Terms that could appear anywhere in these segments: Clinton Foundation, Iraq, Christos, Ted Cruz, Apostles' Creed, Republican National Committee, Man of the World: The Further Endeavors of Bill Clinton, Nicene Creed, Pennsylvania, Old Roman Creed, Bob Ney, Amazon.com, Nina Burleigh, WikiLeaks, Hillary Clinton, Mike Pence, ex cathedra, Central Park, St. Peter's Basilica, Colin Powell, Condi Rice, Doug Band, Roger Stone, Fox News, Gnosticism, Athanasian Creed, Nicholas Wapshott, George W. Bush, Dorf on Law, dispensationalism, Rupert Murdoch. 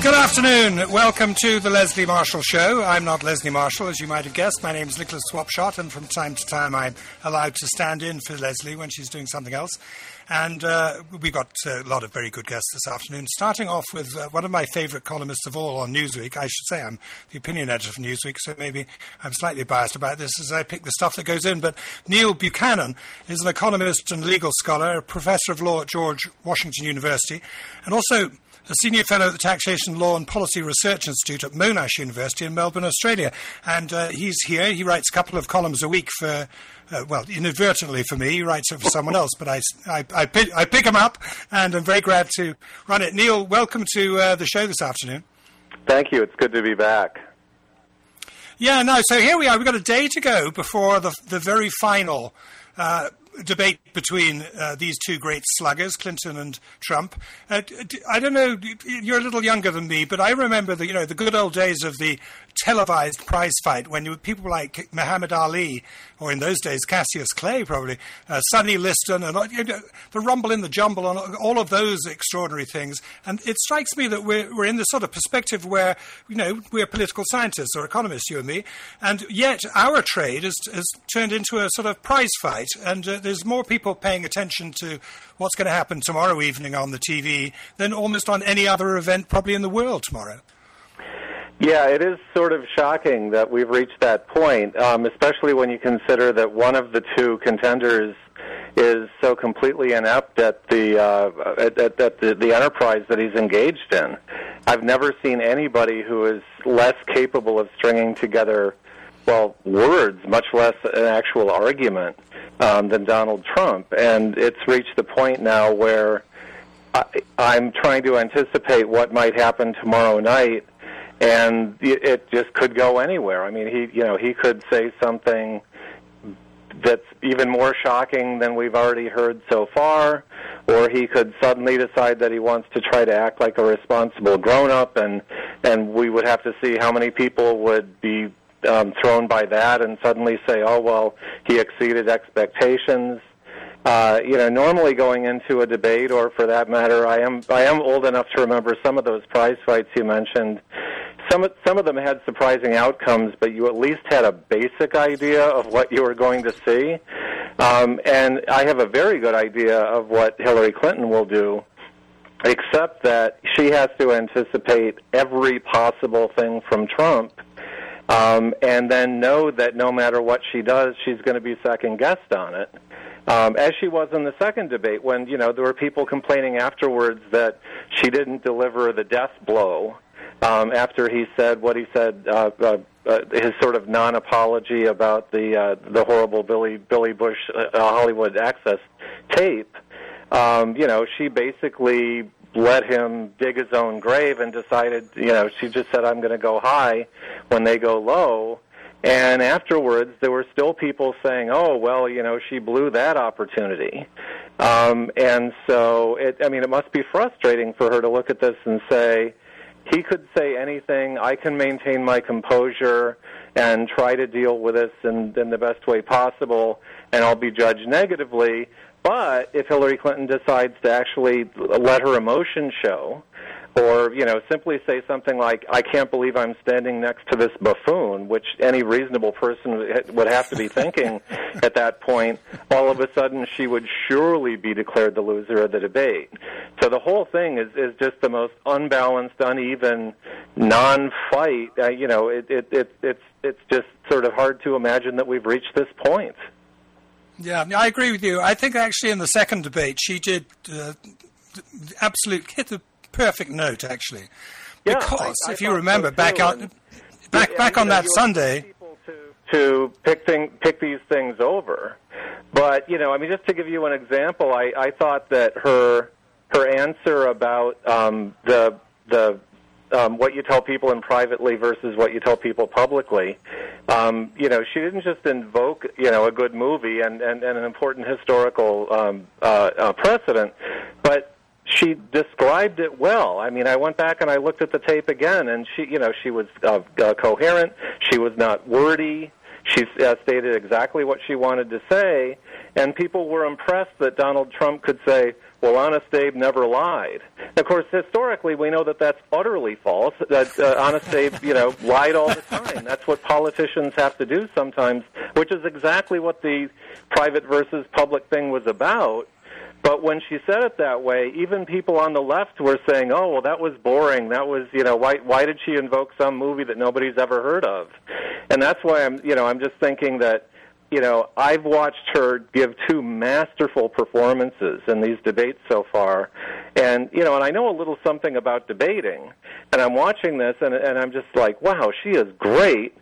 Good afternoon. Welcome to the Leslie Marshall Show. I'm not Leslie Marshall, as you might have guessed. My name's Nicholas Wapshott, and from time to time I'm allowed to stand in for Leslie when she's doing something else. And we've got a lot of very good guests this afternoon, starting off with one of my favourite columnists of all on Newsweek. I should say I'm the opinion editor of Newsweek, so maybe I'm slightly biased about this as I pick the stuff that goes in. But Neil Buchanan is an economist and legal scholar, a professor of law at George Washington University, and also a senior fellow at the Taxation Law and Policy Research Institute at Monash University in Melbourne, Australia. And he's here. He writes a couple of columns a week for, well, inadvertently for me. He writes it for someone else, but I pick him up, and I'm very glad to run it. Neil, welcome to the show this afternoon. Thank you. It's good to be back. Yeah, no, so here we are. We've got a day to go before the very final debate between these two great sluggers, Clinton and Trump. I don't know, you're a little younger than me, but I remember the good old days of the televised prize fight when people like Muhammad Ali, or in those days Cassius Clay probably, Sonny Liston, and the rumble in the jumble, and all of those extraordinary things. And it strikes me that we're in the sort of perspective where, we're political scientists or economists, you and me, and yet our trade has turned into a sort of prize fight, and there's more people paying attention to what's going to happen tomorrow evening on the TV than almost on any other event probably in the world tomorrow. Yeah, it is sort of shocking that we've reached that point, especially when you consider that one of the two contenders is so completely inept at the enterprise that he's engaged in. I've never seen anybody who is less capable of stringing together, well, words, much less an actual argument, than Donald Trump. And it's reached the point now where I'm trying to anticipate what might happen tomorrow night, and it just could go anywhere. I mean, he could say something that's even more shocking than we've already heard so far, or he could suddenly decide that he wants to try to act like a responsible grown-up, and we would have to see how many people would be thrown by that and suddenly say, oh, well, he exceeded expectations. Normally going into a debate, or for that matter, I am old enough to remember some of those prize fights you mentioned. Some of them had surprising outcomes, but you at least had a basic idea of what you were going to see. And I have a very good idea of what Hillary Clinton will do, except that she has to anticipate every possible thing from Trump, and then know that no matter what she does, she's going to be second-guessed on it. As she was in the second debate when, there were people complaining afterwards that she didn't deliver the death blow after he said what he said, his sort of non-apology about the horrible Billy Bush Hollywood Access tape. She basically let him dig his own grave and decided, she just said, I'm going to go high when they go low. And afterwards, there were still people saying, oh, well, she blew that opportunity. And so, it must be frustrating for her to look at this and say, he could say anything, I can maintain my composure and try to deal with this in the best way possible, and I'll be judged negatively. But if Hillary Clinton decides to actually let her emotion show, or, simply say something like, I can't believe I'm standing next to this buffoon, which any reasonable person would have to be thinking at that point, all of a sudden she would surely be declared the loser of the debate. So the whole thing is just the most unbalanced, uneven, non-fight. It's just sort of hard to imagine that we've reached this point. Yeah, I agree with you. I think actually in the second debate she did absolutely hit the perfect note, actually, because if you remember, back on that Sunday, to pick these things over. But, you know, I mean, just to give you an example, I thought that her answer about what you tell people in privately versus what you tell people publicly, you know, she didn't just invoke, you know, a good movie and an important historical precedent, but she described it well. I mean, I went back and I looked at the tape again, and she, you know, she was coherent. She was not wordy. She stated exactly what she wanted to say, and people were impressed that Donald Trump could say, well, Honest Abe never lied. Of course, historically, we know that that's utterly false, that Honest Abe, you know, lied all the time. That's what politicians have to do sometimes, which is exactly what the private versus public thing was about. But when she said it that way, even people on the left were saying, oh, well, that was boring. That was, you know, why did she invoke some movie that nobody's ever heard of? And that's why I'm just thinking that, you know, I've watched her give two masterful performances in these debates so far. And, you know, and I know a little something about debating. And I'm watching this, and I'm just like, wow, she is great.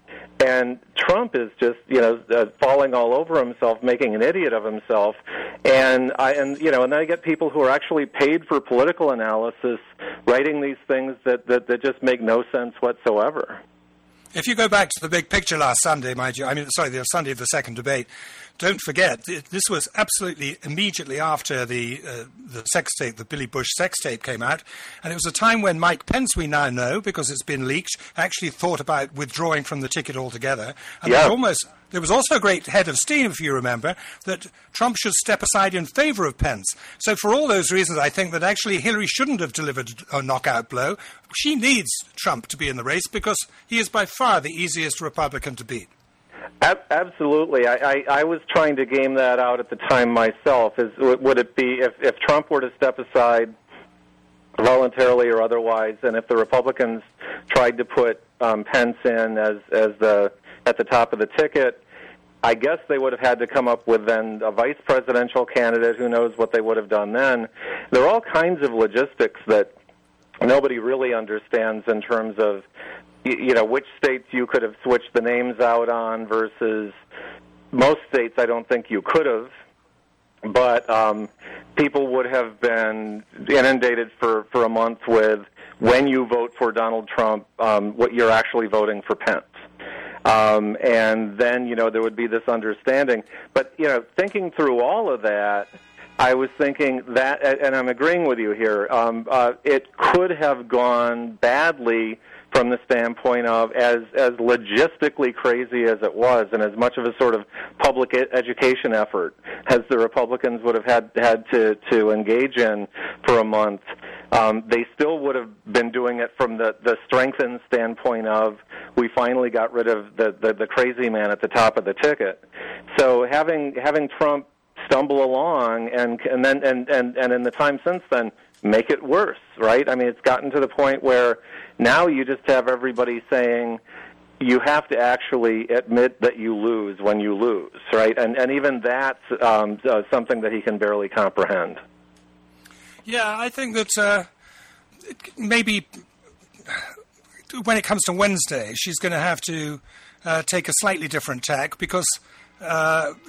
And Trump is just, you know, falling all over himself, making an idiot of himself, and then I get people who are actually paid for political analysis writing these things that just make no sense whatsoever. If you go back to the big picture last Sunday, the Sunday of the second debate, don't forget, this was absolutely immediately after the sex tape, the Billy Bush sex tape came out, and it was a time when Mike Pence, we now know, because it's been leaked, actually thought about withdrawing from the ticket altogether. And yeah. There was also a great head of steam, if you remember, that Trump should step aside in favor of Pence. So for all those reasons, I think that actually Hillary shouldn't have delivered a knockout blow. She needs Trump to be in the race because he is by far the easiest Republican to beat. Absolutely. I was trying to game that out at the time myself. Would it be if Trump were to step aside voluntarily or otherwise, and if the Republicans tried to put Pence in at the top of the ticket, I guess they would have had to come up with then a vice presidential candidate. Who knows what they would have done then. There are all kinds of logistics that nobody really understands in terms of, you know, which states you could have switched the names out on versus most states I don't think you could have. But people would have been inundated for a month with when you vote for Donald Trump, what you're actually voting for Pence. And then, you know, there would be this understanding. But, you know, thinking through all of that, I was thinking that, and I'm agreeing with you here, it could have gone badly from the standpoint of as logistically crazy as it was, and as much of a sort of public education effort as the Republicans would have had to engage in for a month. They still would have been doing it from the strengthened standpoint of we finally got rid of the crazy man at the top of the ticket. So having Trump stumble along and then in the time since then make it worse, right? I mean, it's gotten to the point where now you just have everybody saying you have to actually admit that you lose when you lose, right? And even that's something that he can barely comprehend. Yeah, I think that maybe when it comes to Wednesday, she's going to have to take a slightly different tack because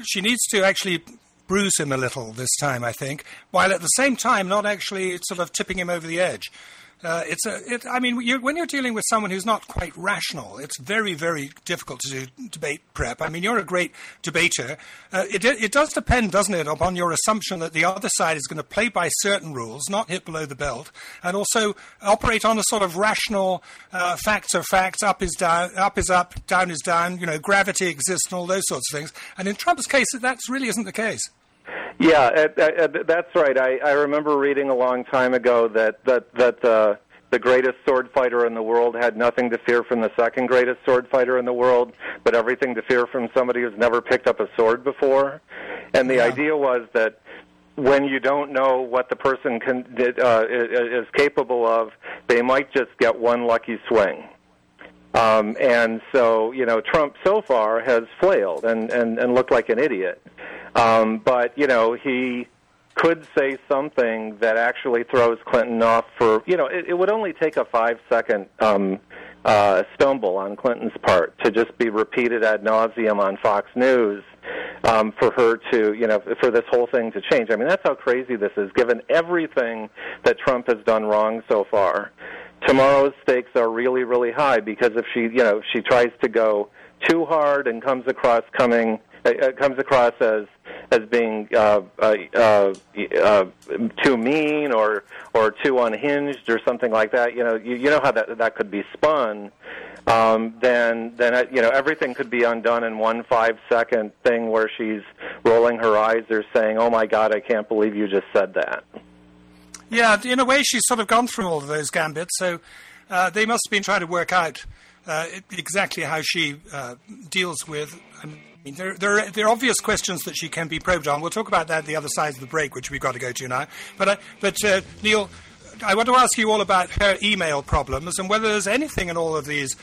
she needs to actually bruise him a little this time, I think, while at the same time not actually sort of tipping him over the edge. When you're dealing with someone who's not quite rational, it's very, very difficult to do debate prep. I mean, you're a great debater. It does depend, doesn't it, upon your assumption that the other side is going to play by certain rules, not hit below the belt, and also operate on a sort of rational facts are facts, up is up, down is down, you know, gravity exists and all those sorts of things. And in Trump's case, that really isn't the case. Yeah, that's right. I remember reading a long time ago that the greatest sword fighter in the world had nothing to fear from the second greatest sword fighter in the world, but everything to fear from somebody who's never picked up a sword before. And the idea was that when you don't know what the person is capable of, they might just get one lucky swing. And so, you know, Trump so far has flailed and looked like an idiot. But, you know, he could say something that actually throws Clinton off for, you know, it would only take a 5-second stumble on Clinton's part, to just be repeated ad nauseum on Fox News, for her to, you know, for this whole thing to change. I mean, that's how crazy this is, given everything that Trump has done wrong so far. Tomorrow's stakes are really, really high, because if she, you know, she tries to go too hard and comes across as being too mean or too unhinged or something like that, you know how that could be spun, then you know, everything could be undone in 1 5-second thing where she's rolling her eyes or saying, "Oh my God, I can't believe you just said that." Yeah, in a way, she's sort of gone through all of those gambits, so they must have been trying to work out exactly how she deals with. There are obvious questions that she can be probed on. We'll talk about that at the other side of the break, which we've got to go to now. But Neil, I want to ask you all about her email problems and whether there's anything in all of these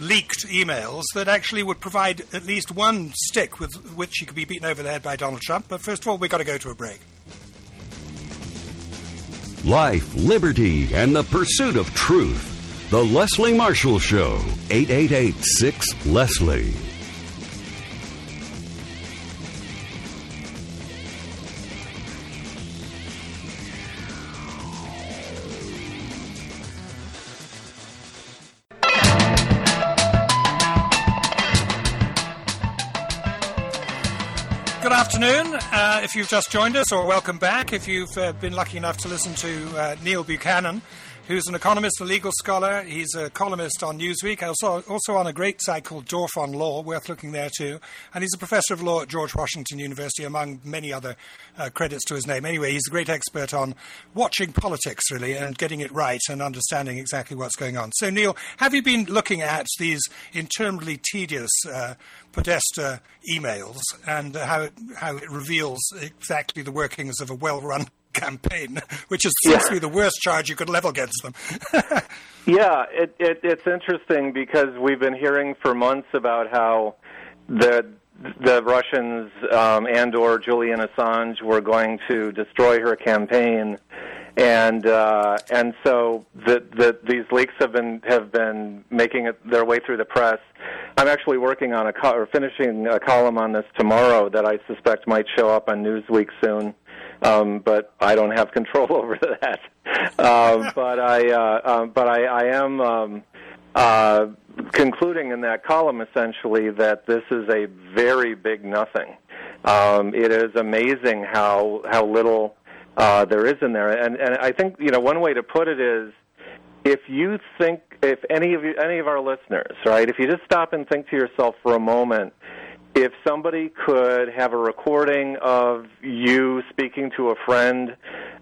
leaked emails that actually would provide at least one stick with which she could be beaten over the head by Donald Trump. But first of all, we've got to go to a break. Life, liberty, and the pursuit of truth. The Leslie Marshall Show, 888-6-LESLIE. Afternoon. If you've just joined us, or welcome back. If you've been lucky enough to listen to Neil Buchanan, who's an economist, a legal scholar. He's a columnist on Newsweek, also on a great site called Dorf on Law, worth looking there too. And he's a professor of law at George Washington University, among many other credits to his name. Anyway, he's a great expert on watching politics, really, and getting it right and understanding exactly what's going on. So, Neil, have you been looking at these interminably tedious Podesta emails and how it reveals exactly the workings of a well-run campaign, which is seriously the worst charge you could level against them? Yeah, it's interesting because we've been hearing for months about how the Russians and/or Julian Assange were going to destroy her campaign, and so these leaks have been making their way through the press. I'm actually working on finishing a column on this tomorrow that I suspect might show up on Newsweek soon. But I don't have control over that. But I am concluding in that column essentially that this is a very big nothing. It is amazing how little there is in there, and I think, you know, one way to put it is, if you think, if any of our listeners, right, if you just stop and think to yourself for a moment. If somebody could have a recording of you speaking to a friend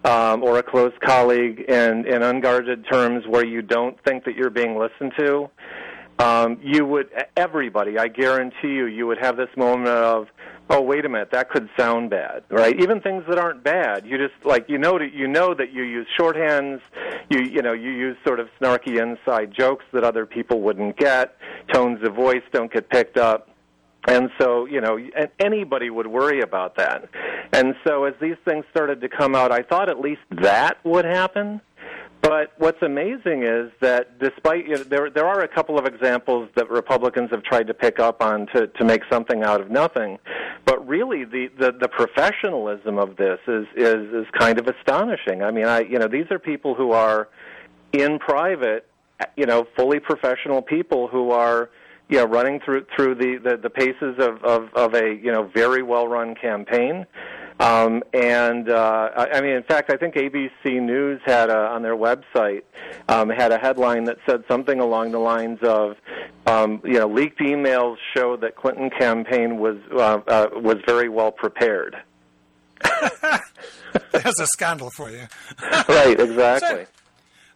or a close colleague in unguarded terms where you don't think that you're being listened to, everybody, I guarantee you would have this moment of, oh, wait a minute, that could sound bad, right? Even things that aren't bad, you just, like, you know that you use shorthands, you use sort of snarky inside jokes that other people wouldn't get, tones of voice don't get picked up. And so, you know, anybody would worry about that. And so as these things started to come out, I thought at least that would happen. But what's amazing is that despite, you know, there are a couple of examples that Republicans have tried to pick up on to make something out of nothing, but really the professionalism of this is kind of astonishing. I mean, these are people who are in private, you know, fully professional people who are, you know, running through the paces of a, you know, very well-run campaign. In fact, I think ABC News had on their website had a headline that said something along the lines of, you know, leaked emails show that Clinton campaign was very well prepared. There's a scandal for you. Right, exactly.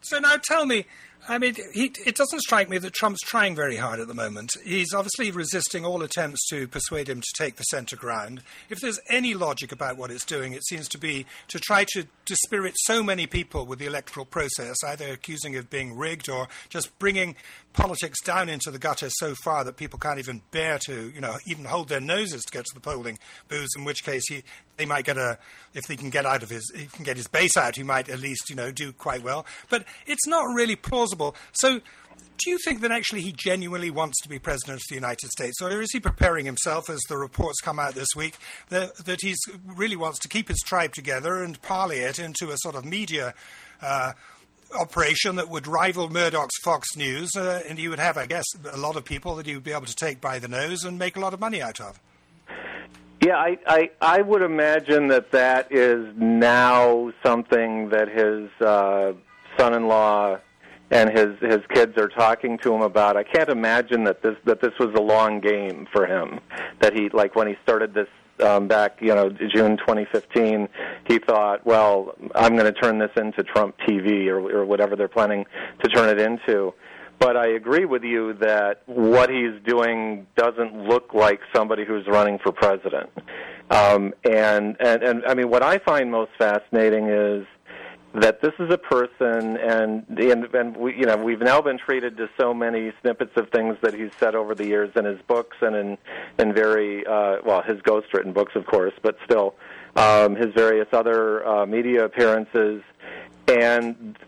So now tell me, I mean, it doesn't strike me that Trump's trying very hard at the moment. He's obviously resisting all attempts to persuade him to take the center ground. If there's any logic about what it's doing, it seems to be to try to dispirit so many people with the electoral process, either accusing it of being rigged or just bringing politics down into the gutter so far that people can't even bear to, you know, even hold their noses to get to the polling booths, in which case they might get he can get his base out, he might at least, you know, do quite well. But it's not really plausible. So Do you think that actually he genuinely wants to be president of the United States, or is he preparing himself, as the reports come out this week, that he really wants to keep his tribe together and parlay it into a sort of media operation that would rival Murdoch's Fox News, and he would have, I guess, a lot of people that he would be able to take by the nose and make a lot of money out of? Yeah, I would imagine that is now something that his son-in-law and his kids are talking to him about. I can't imagine that this was a long game for him. That he, like when he started this back, June 2015, he thought, well, I'm going to turn this into Trump TV or whatever they're planning to turn it into. But I agree with you that what he's doing doesn't look like somebody who's running for president. And I mean, what I find most fascinating is that this is a person, and we, we've now been treated to so many snippets of things that he's said over the years in his books and in very his ghostwritten books, of course, but still his various other media appearances. And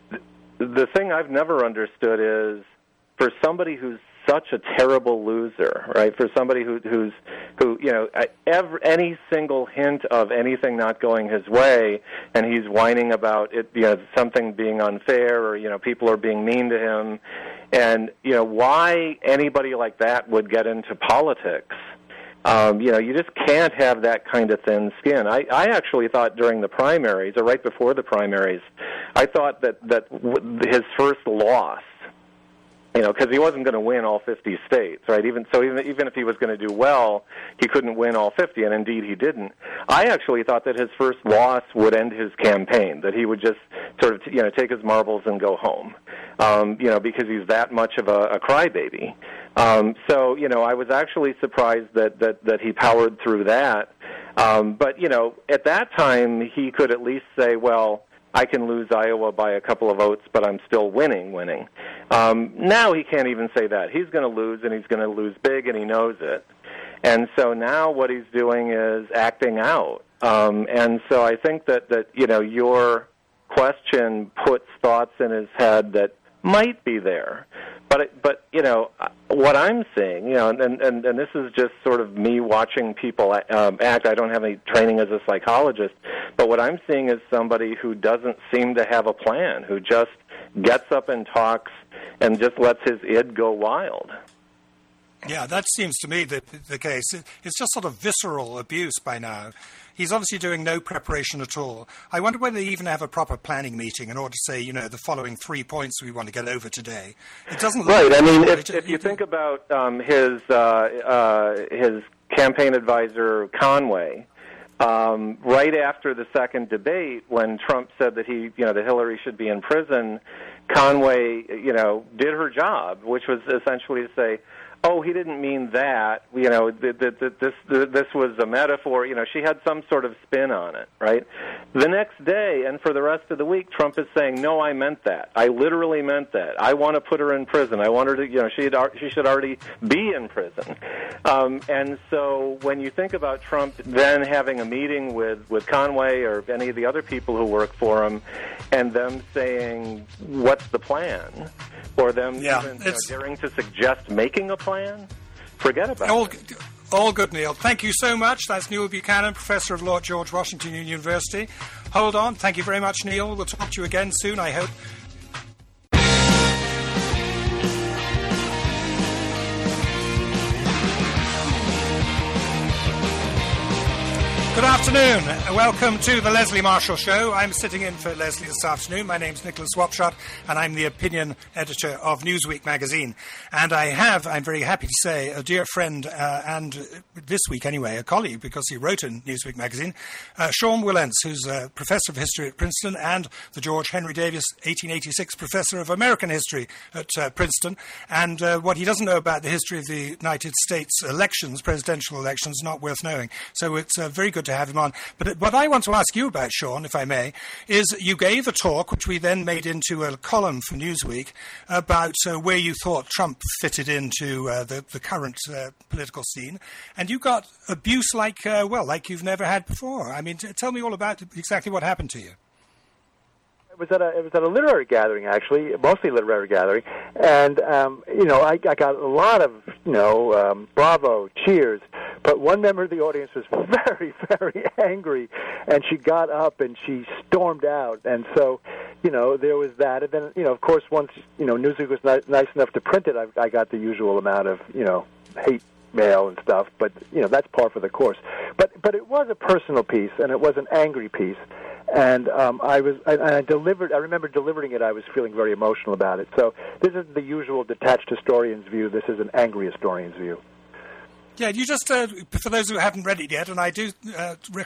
the thing I've never understood is, for somebody who's such a terrible loser, right? For somebody who any single hint of anything not going his way, and he's whining about it, something being unfair, or people are being mean to him, and why anybody like that would get into politics. You just can't have that kind of thin skin. I actually thought during the primaries, or right before the primaries, I thought that his first loss, because he wasn't going to win all 50 states, right? Even if he was going to do well, he couldn't win all 50, and indeed he didn't. I actually thought that his first loss would end his campaign, that he would just sort of take his marbles and go home, because he's that much of a crybaby. So I was actually surprised that he powered through that. But at that time he could at least say, well, I can lose Iowa by a couple of votes, but I'm still winning. Now he can't even say that. He's going to lose, and he's going to lose big, and he knows it. And so now what he's doing is acting out. And so I think that your question puts thoughts in his head that might be there. But what I'm seeing, and this is just sort of me watching people act. I don't have any training as a psychologist, but what I'm seeing is somebody who doesn't seem to have a plan, who just gets up and talks and just lets his id go wild. Yeah, that seems to me the case. It's just sort of visceral abuse by now. He's obviously doing no preparation at all. I wonder whether they even have a proper planning meeting in order to say, the following 3 points we want to get over today. It doesn't look right. I mean, if you think about his campaign advisor Conway, right after the second debate, when Trump said that that Hillary should be in prison, Conway, did her job, which was essentially to say, oh, he didn't mean that, this was a metaphor. She had some sort of spin on it, right? The next day and for the rest of the week, Trump is saying, no, I meant that. I literally meant that. I want to put her in prison. I want her to, she should already be in prison. And so when you think about Trump then having a meeting with Conway or any of the other people who work for him and them saying, what's the plan? Or them daring to suggest making a plan? Forget about it. All good, Neil. Thank you so much. That's Neil Buchanan, Professor of Law at George Washington University. Hold on. Thank you very much, Neil. We'll talk to you again soon, I hope. Good afternoon. Welcome to the Leslie Marshall Show. I'm sitting in for Leslie this afternoon. My name's Nicholas Wapshott, and I'm the opinion editor of Newsweek magazine. And I'm very happy to say, a dear friend, and this week anyway, a colleague, because he wrote in Newsweek magazine, Sean Wilentz, who's a professor of history at Princeton and the George Henry Davis 1886 Professor of American History at Princeton. And what he doesn't know about the history of the United States elections, presidential elections, not worth knowing. So it's very good to have him on. But what I want to ask you about, Sean, if I may, is you gave a talk, which we then made into a column for Newsweek, about where you thought Trump fitted into the current political scene, and you got abuse like you've never had before. I mean, tell me all about exactly what happened to you. it was at a literary gathering, actually, mostly literary gathering, and I got a lot of bravo, cheers, but one member of the audience was very, very angry, and she got up and she stormed out, and so there was that, and then of course once Newsweek was nice enough to print it, I got the usual amount of hate mail and stuff, but that's par for the course. But it was a personal piece, and it was an angry piece. And I remember delivering it. I was feeling very emotional about it. So this isn't the usual detached historian's view. This is an angry historian's view. Yeah, you just, for those who haven't read it yet, and I do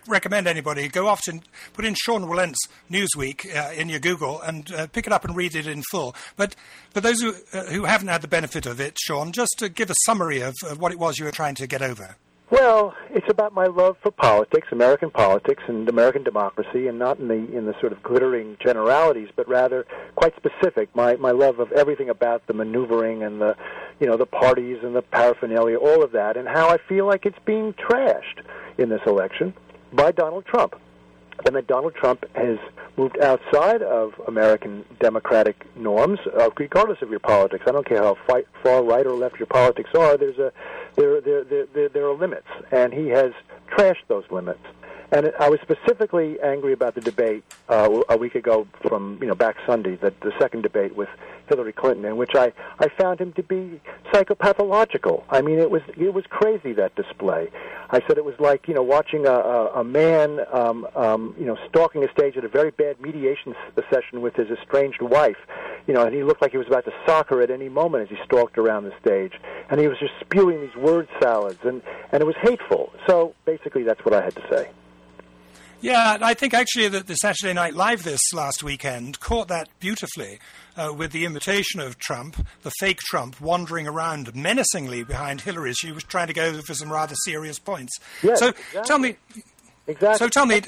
recommend anybody, go off and put in Sean Wilentz Newsweek in your Google and pick it up and read it in full. But for those who haven't had the benefit of it, Sean, just to give a summary of what it was you were trying to get over. Well, it's about my love for politics, American politics, and American democracy, and not in the sort of glittering generalities, but rather quite specific. My love of everything about the maneuvering and the, the parties and the paraphernalia, all of that, and how I feel like it's being trashed in this election by Donald Trump, and that Donald Trump has moved outside of American democratic norms, regardless of your politics. I don't care how far right or left your politics are. There are limits, and he has trashed those limits. And I was specifically angry about the debate a week ago from back Sunday, the second debate with Hillary Clinton, in which I found him to be psychopathological. I mean, it was crazy, that display. I said it was like watching a man stalking a stage at a very bad mediation session with his estranged wife, and he looked like he was about to sock her at any moment as he stalked around the stage, and he was just spewing these word salads, and it was hateful. So basically, that's what I had to say. Yeah, I think actually that the Saturday Night Live this last weekend caught that beautifully with the imitation of Trump, the fake Trump, wandering around menacingly behind Hillary. She was trying to go for some rather serious points. Yes, so exactly. So tell me...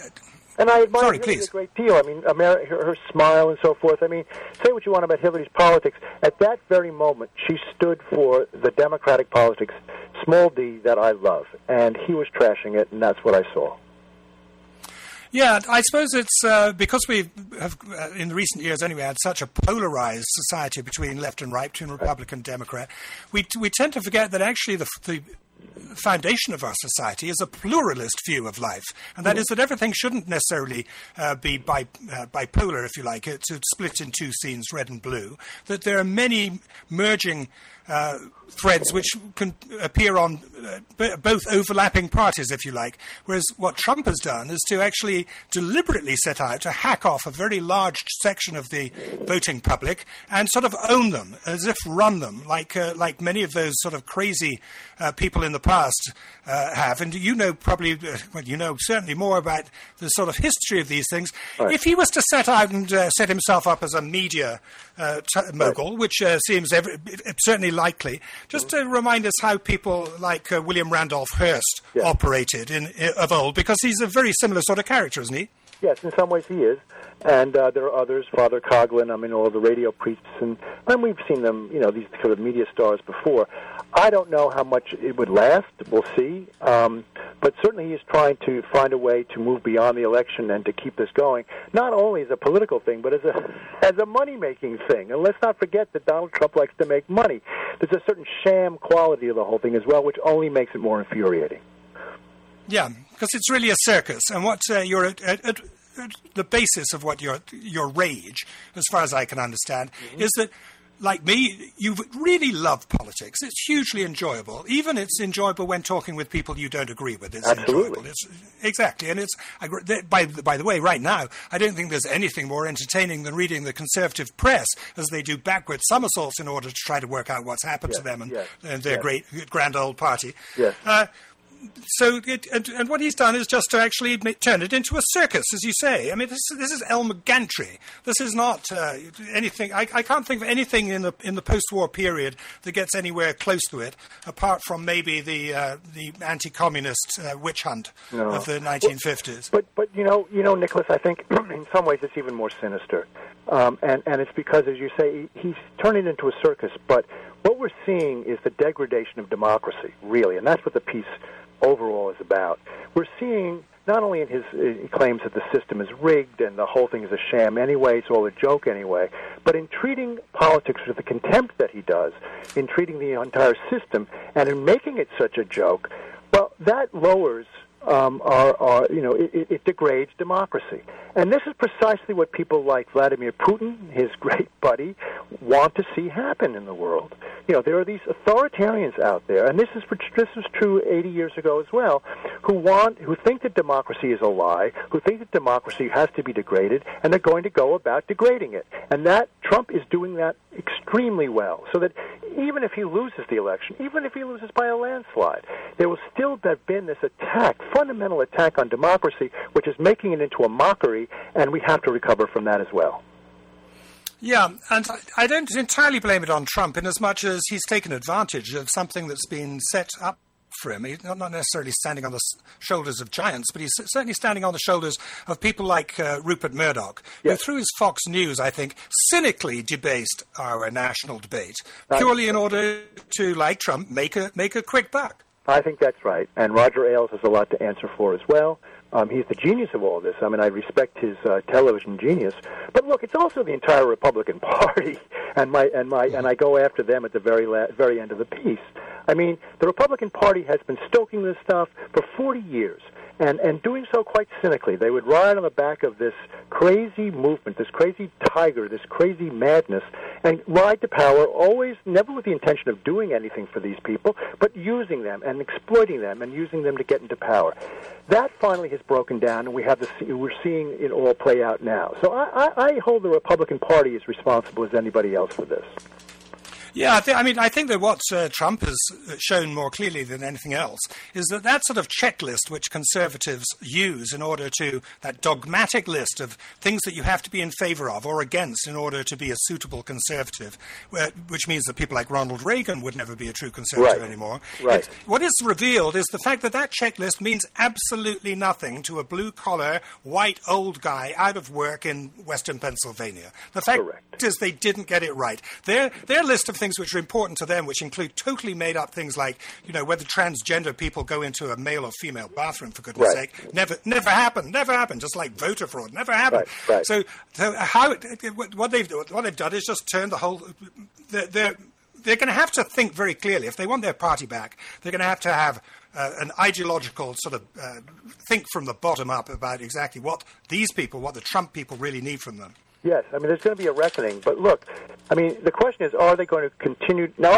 And I admire Hillary a great deal. I mean, her smile and so forth. I mean, say what you want about Hillary's politics. At that very moment, she stood for the democratic politics, small d, that I love. And he was trashing it, and that's what I saw. Yeah, I suppose it's because we have, in the recent years anyway, had such a polarized society between left and right, between Republican and Democrat. We tend to forget that actually the foundation of our society is a pluralist view of life, and that is that everything shouldn't necessarily be bipolar, if you like, to split in two scenes, red and blue, that there are many merging threads which can appear on both overlapping parties, if you like, whereas what Trump has done is to actually deliberately set out to hack off a very large section of the voting public and sort of own them, as if run them, like many of those sort of crazy people in the past have. And certainly more about the sort of history of these things. Right. If he was to set out and set himself up as a media mogul, right, which seems certainly likely, just to remind us how people like William Randolph Hearst operated of old, because he's a very similar sort of character, isn't he? Yes, in some ways he is. And there are others, Father Coughlin, all the radio priests, and we've seen them, these sort of media stars before. I don't know how much it would last. We'll see. But certainly he's trying to find a way to move beyond the election and to keep this going, not only as a political thing, but as a money-making thing. And let's not forget that Donald Trump likes to make money. There's a certain sham quality of the whole thing as well, which only makes it more infuriating. Yeah, because it's really a circus. And what you're at the basis of what your rage, as far as I can understand, is that, like me, you really love politics. It's hugely enjoyable. Even it's enjoyable when talking with people you don't agree with. It's enjoyable. Exactly. And it's by the way, right now, I don't think there's anything more entertaining than reading the conservative press as they do backward somersaults in order to try to work out what's happened to them and their great grand old party. Yes. So what he's done is just to actually turn it into a circus, as you say. I mean, this is El McGantry. This is not anything. I can't think of anything in the post-war period that gets anywhere close to it, apart from maybe the anti-communist witch hunt of the 1950s. But you know, Nicholas, I think in some ways it's even more sinister, and it's because, as you say, he's turning it into a circus, but. What we're seeing is the degradation of democracy, really, and that's what the piece overall is about. We're seeing not only in his claims that the system is rigged and the whole thing is a sham anyway, it's all a joke anyway, but in treating politics with the contempt that he does, in treating the entire system, and in making it such a joke, well, that lowers it degrades democracy. And this is precisely what people like Vladimir Putin, his great buddy, want to see happen in the world. You know, there are these authoritarians out there, and this was true 80 years ago as well, who think that democracy is a lie, who think that democracy has to be degraded, and they're going to go about degrading it. And that Trump is doing that extremely well, so that even if he loses the election, even if he loses by a landslide, there will still have been this attack, fundamental attack on democracy, which is making it into a mockery, and we have to recover from that as well. Yeah, and I don't entirely blame it on Trump in as much as he's taken advantage of something that's been set up for him. He's not necessarily standing on the shoulders of giants, but he's certainly standing on the shoulders of people like Rupert Murdoch, yes, who through his Fox News, I think, cynically debased our national debate, purely in order to, like Trump, make a quick buck. I think that's right, and Roger Ailes has a lot to answer for as well. He's the genius of all this. I mean, I respect his television genius, but look, it's also the entire Republican Party, and I go after them at the very end of the piece. I mean, the Republican Party has been stoking this stuff for 40 years. And doing so quite cynically. They would ride on the back of this crazy movement, this crazy tiger, this crazy madness, and ride to power, always, never with the intention of doing anything for these people, but using them and exploiting them and using them to get into power. That finally has broken down, and we're seeing it all play out now. So I hold the Republican Party as responsible as anybody else for this. Yeah, I think that what Trump has shown more clearly than anything else is that sort of checklist which conservatives use in order to, that dogmatic list of things that you have to be in favor of or against in order to be a suitable conservative, which means that people like Ronald Reagan would never be a true conservative anymore. Right. What is revealed is the fact that checklist means absolutely nothing to a blue-collar, white, old guy out of work in western Pennsylvania. The fact is they didn't get it right. Their list of things which are important to them, which include totally made-up things like, you know, whether transgender people go into a male or female bathroom, for goodness' sake, never happened, just like voter fraud, never happened. Right. So what they've done is just turn the whole. They're going to have to think very clearly if they want their party back. They're going to have an ideological sort of think from the bottom up about exactly what these people, what the Trump people, really need from them. Yes, I mean, there's going to be a reckoning, but look, I mean, the question is, are they going to continue, now,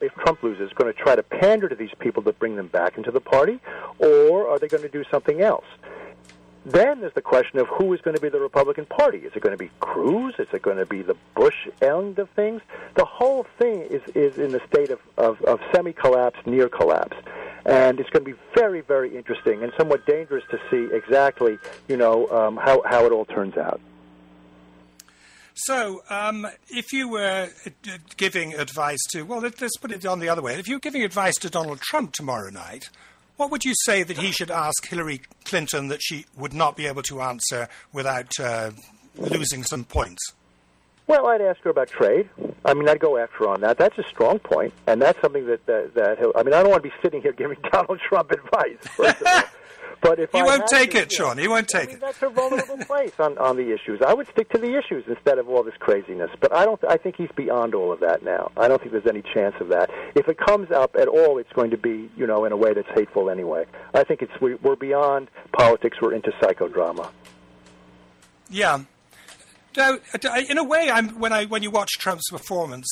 if Trump loses, going to try to pander to these people to bring them back into the party, or are they going to do something else? Then there's the question of who is going to be the Republican Party. Is it going to be Cruz? Is it going to be the Bush end of things? The whole thing is in the state of semi-collapse, near collapse. And it's going to be very, very interesting and somewhat dangerous to see exactly, you know, how it all turns out. So, if you were giving advice to, well, let's put it on the other way. If you were giving advice to Donald Trump tomorrow night, what would you say that he should ask Hillary Clinton that she would not be able to answer without losing some points? Well, I'd ask her about trade. I mean, I'd go after her on that. That's a strong point, and that's something that I mean, I don't want to be sitting here giving Donald Trump advice, first of all. But if he won't take it, Sean. He won't take it. That's her vulnerable place on the issues. I would stick to the issues instead of all this craziness. But I think he's beyond all of that now. I don't think there's any chance of that. If it comes up at all, it's going to be, you know, in a way that's hateful anyway. I think we're beyond politics. We're into psychodrama. Yeah. Now, in a way, when you watch Trump's performance,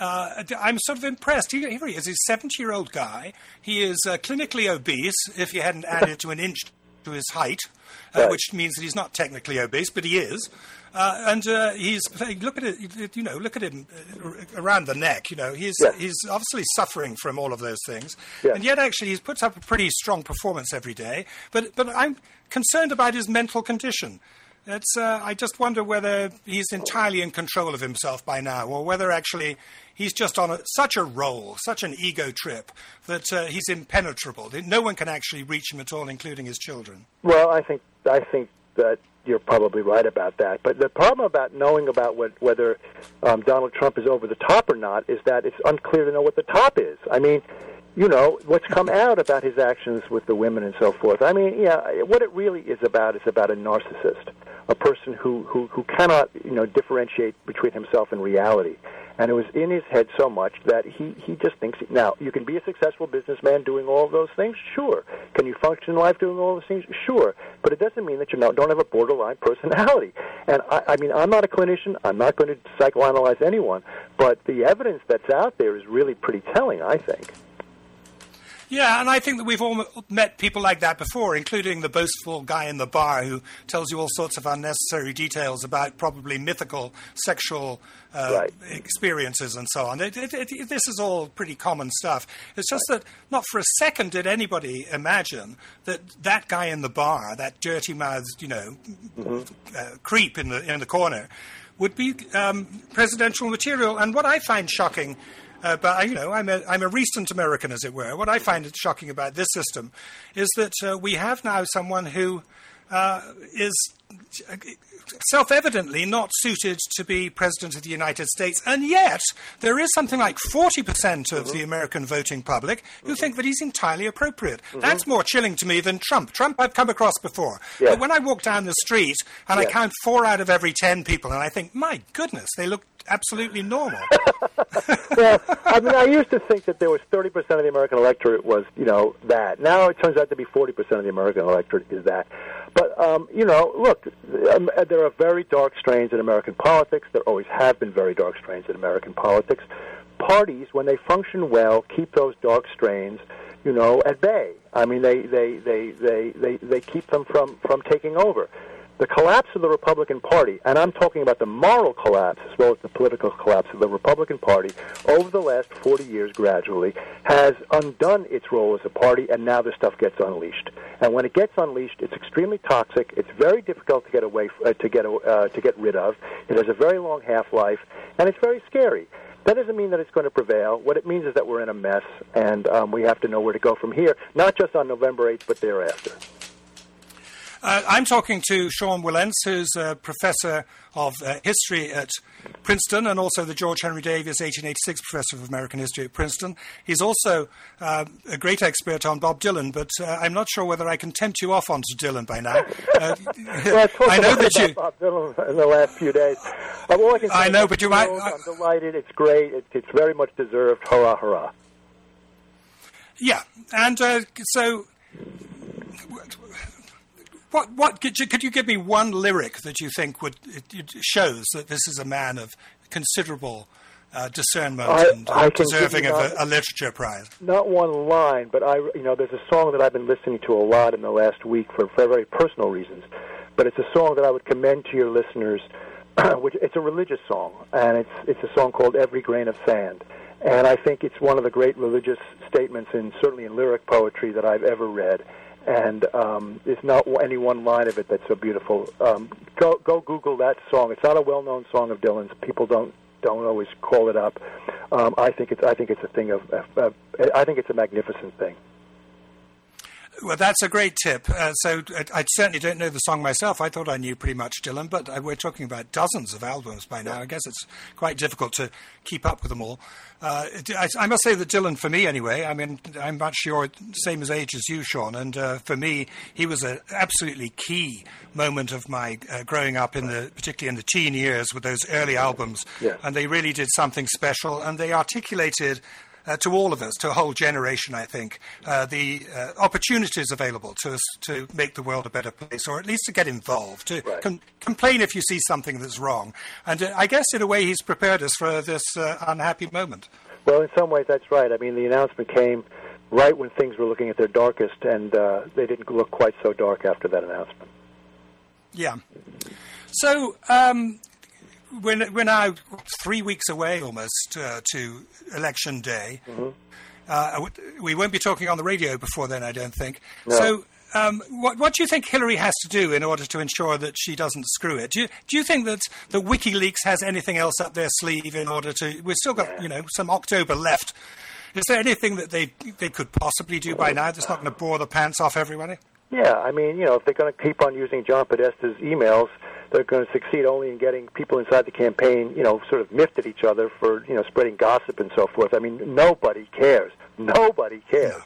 I'm sort of impressed. Here he is. He's a 70-year-old guy. He is clinically obese, if you hadn't added to an inch to his height, which means that he's not technically obese, but he is. He's playing, look at him around the neck, you know, he's obviously suffering from all of those things. Yeah. And yet actually he puts up a pretty strong performance every day, but I'm concerned about his mental condition. I just wonder whether he's entirely in control of himself by now, or whether actually he's just on such a roll, such an ego trip, that he's impenetrable. No one can actually reach him at all, including his children. Well, I think that you're probably right about that. But the problem about knowing about whether Donald Trump is over the top or not is that it's unclear to know what the top is. I mean, you know, what's come out about his actions with the women and so forth. I mean, yeah, what it really is about a narcissist, a person who cannot, you know, differentiate between himself and reality. And it was in his head so much that he just thinks... Now, you can be a successful businessman doing all those things? Sure. Can you function in life doing all those things? Sure. But it doesn't mean that you don't have a borderline personality. And, I mean, I'm not a clinician. I'm not going to psychoanalyze anyone. But the evidence that's out there is really pretty telling, I think. Yeah, and I think that we've all met people like that before, including the boastful guy in the bar who tells you all sorts of unnecessary details about probably mythical sexual experiences and so on. This is all pretty common stuff. It's just that not for a second did anybody imagine that that guy in the bar, that dirty-mouthed, you know, creep in the corner, would be presidential material. And what I find shocking... But, you know, I'm a recent American, as it were. What I find shocking about this system is that we have now someone who is self-evidently not suited to be president of the United States, and yet there is something like 40% of the American voting public who think that he's entirely appropriate. That's more chilling to me than Trump. Trump I've come across before. Yeah. But when I walk down the street and I count 4 out of every 10 people, and I think, my goodness, they look absolutely normal. Well, I mean, I used to think that there was 30% of the American electorate was, you know, that. Now it turns out to be 40% of the American electorate is that. But, you know, look, there are very dark strains in American politics. There always have been very dark strains in American politics. Parties, when they function well, keep those dark strains, you know, at bay. I mean, they keep them from taking over. The collapse of the Republican Party, and I'm talking about the moral collapse as well as the political collapse of the Republican Party over the last 40 years gradually, has undone its role as a party, and now this stuff gets unleashed. And when it gets unleashed, it's extremely toxic. It's very difficult to get away to get rid of. It has a very long half-life, and it's very scary. That doesn't mean that it's going to prevail. What it means is that we're in a mess, and we have to know where to go from here, not just on November 8th, but thereafter. I'm talking to Sean Wilentz, who's a professor of history at Princeton and also the George Henry Davis 1886 professor of American history at Princeton. He's also a great expert on Bob Dylan, but I'm not sure whether I can tempt you off onto Dylan by now. Well, I know that you... Bob Dylan in the last few days. All I can say is but you might... I'm delighted. It's great. It's very much deserved. Hurrah, hurrah. Yeah, and so... What could you give me one lyric that you think shows that this is a man of considerable discernment and deserving of a literature prize? Not one line, but there's a song that I've been listening to a lot in the last week for very personal reasons. But it's a song that I would commend to your listeners. Which it's a religious song, and it's a song called "Every Grain of Sand." And I think it's one of the great religious statements, and certainly in lyric poetry that I've ever read. And it's not any one line of it that's so beautiful. Go Google that song. It's not a well-known song of Dylan's. People don't always call it up. I think it's a thing of. I think it's a magnificent thing. Well, that's a great tip. So I certainly don't know the song myself. I thought I knew pretty much Dylan, but we're talking about dozens of albums by now. I guess it's quite difficult to keep up with them all. I must say that Dylan, for me anyway, I mean, I'm much your same as age as you, Sean, and for me, he was an absolutely key moment of my growing up, particularly in the teen years with those early albums, and they really did something special, and they articulated... to all of us, to a whole generation, I think, the opportunities available to us to make the world a better place, or at least to get involved, to complain if you see something that's wrong. And I guess, in a way, he's prepared us for this unhappy moment. Well, in some ways, that's right. I mean, the announcement came right when things were looking at their darkest, and they didn't look quite so dark after that announcement. Yeah. So... We're now 3 weeks away almost to Election Day. We won't be talking on the radio before then, I don't think. No. So what do you think Hillary has to do in order to ensure that she doesn't screw it? Do you think that the WikiLeaks has anything else up their sleeve in order to... We've still got, you know, some October left. Is there anything that they could possibly do by now that's not going to bore the pants off everybody? Yeah, I mean, you know, if they're going to keep on using John Podesta's emails... they're going to succeed only in getting people inside the campaign, you know, sort of miffed at each other for, you know, spreading gossip and so forth. I mean, nobody cares. Nobody cares.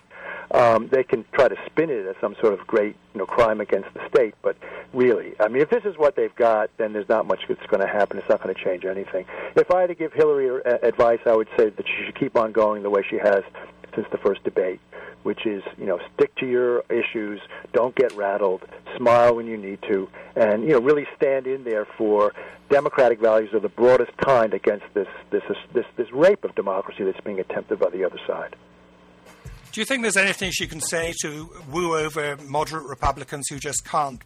Yeah. They can try to spin it as some sort of great, you know, crime against the state, but really, I mean, if this is what they've got, then there's not much that's going to happen. It's not going to change anything. If I had to give Hillary advice, I would say that she should keep on going the way she has since the first debate, which is, you know, stick to your issues, don't get rattled, smile when you need to, and, you know, really stand in there for democratic values of the broadest kind against this rape of democracy that's being attempted by the other side. Do you think there's anything she can say to woo over moderate Republicans who just can't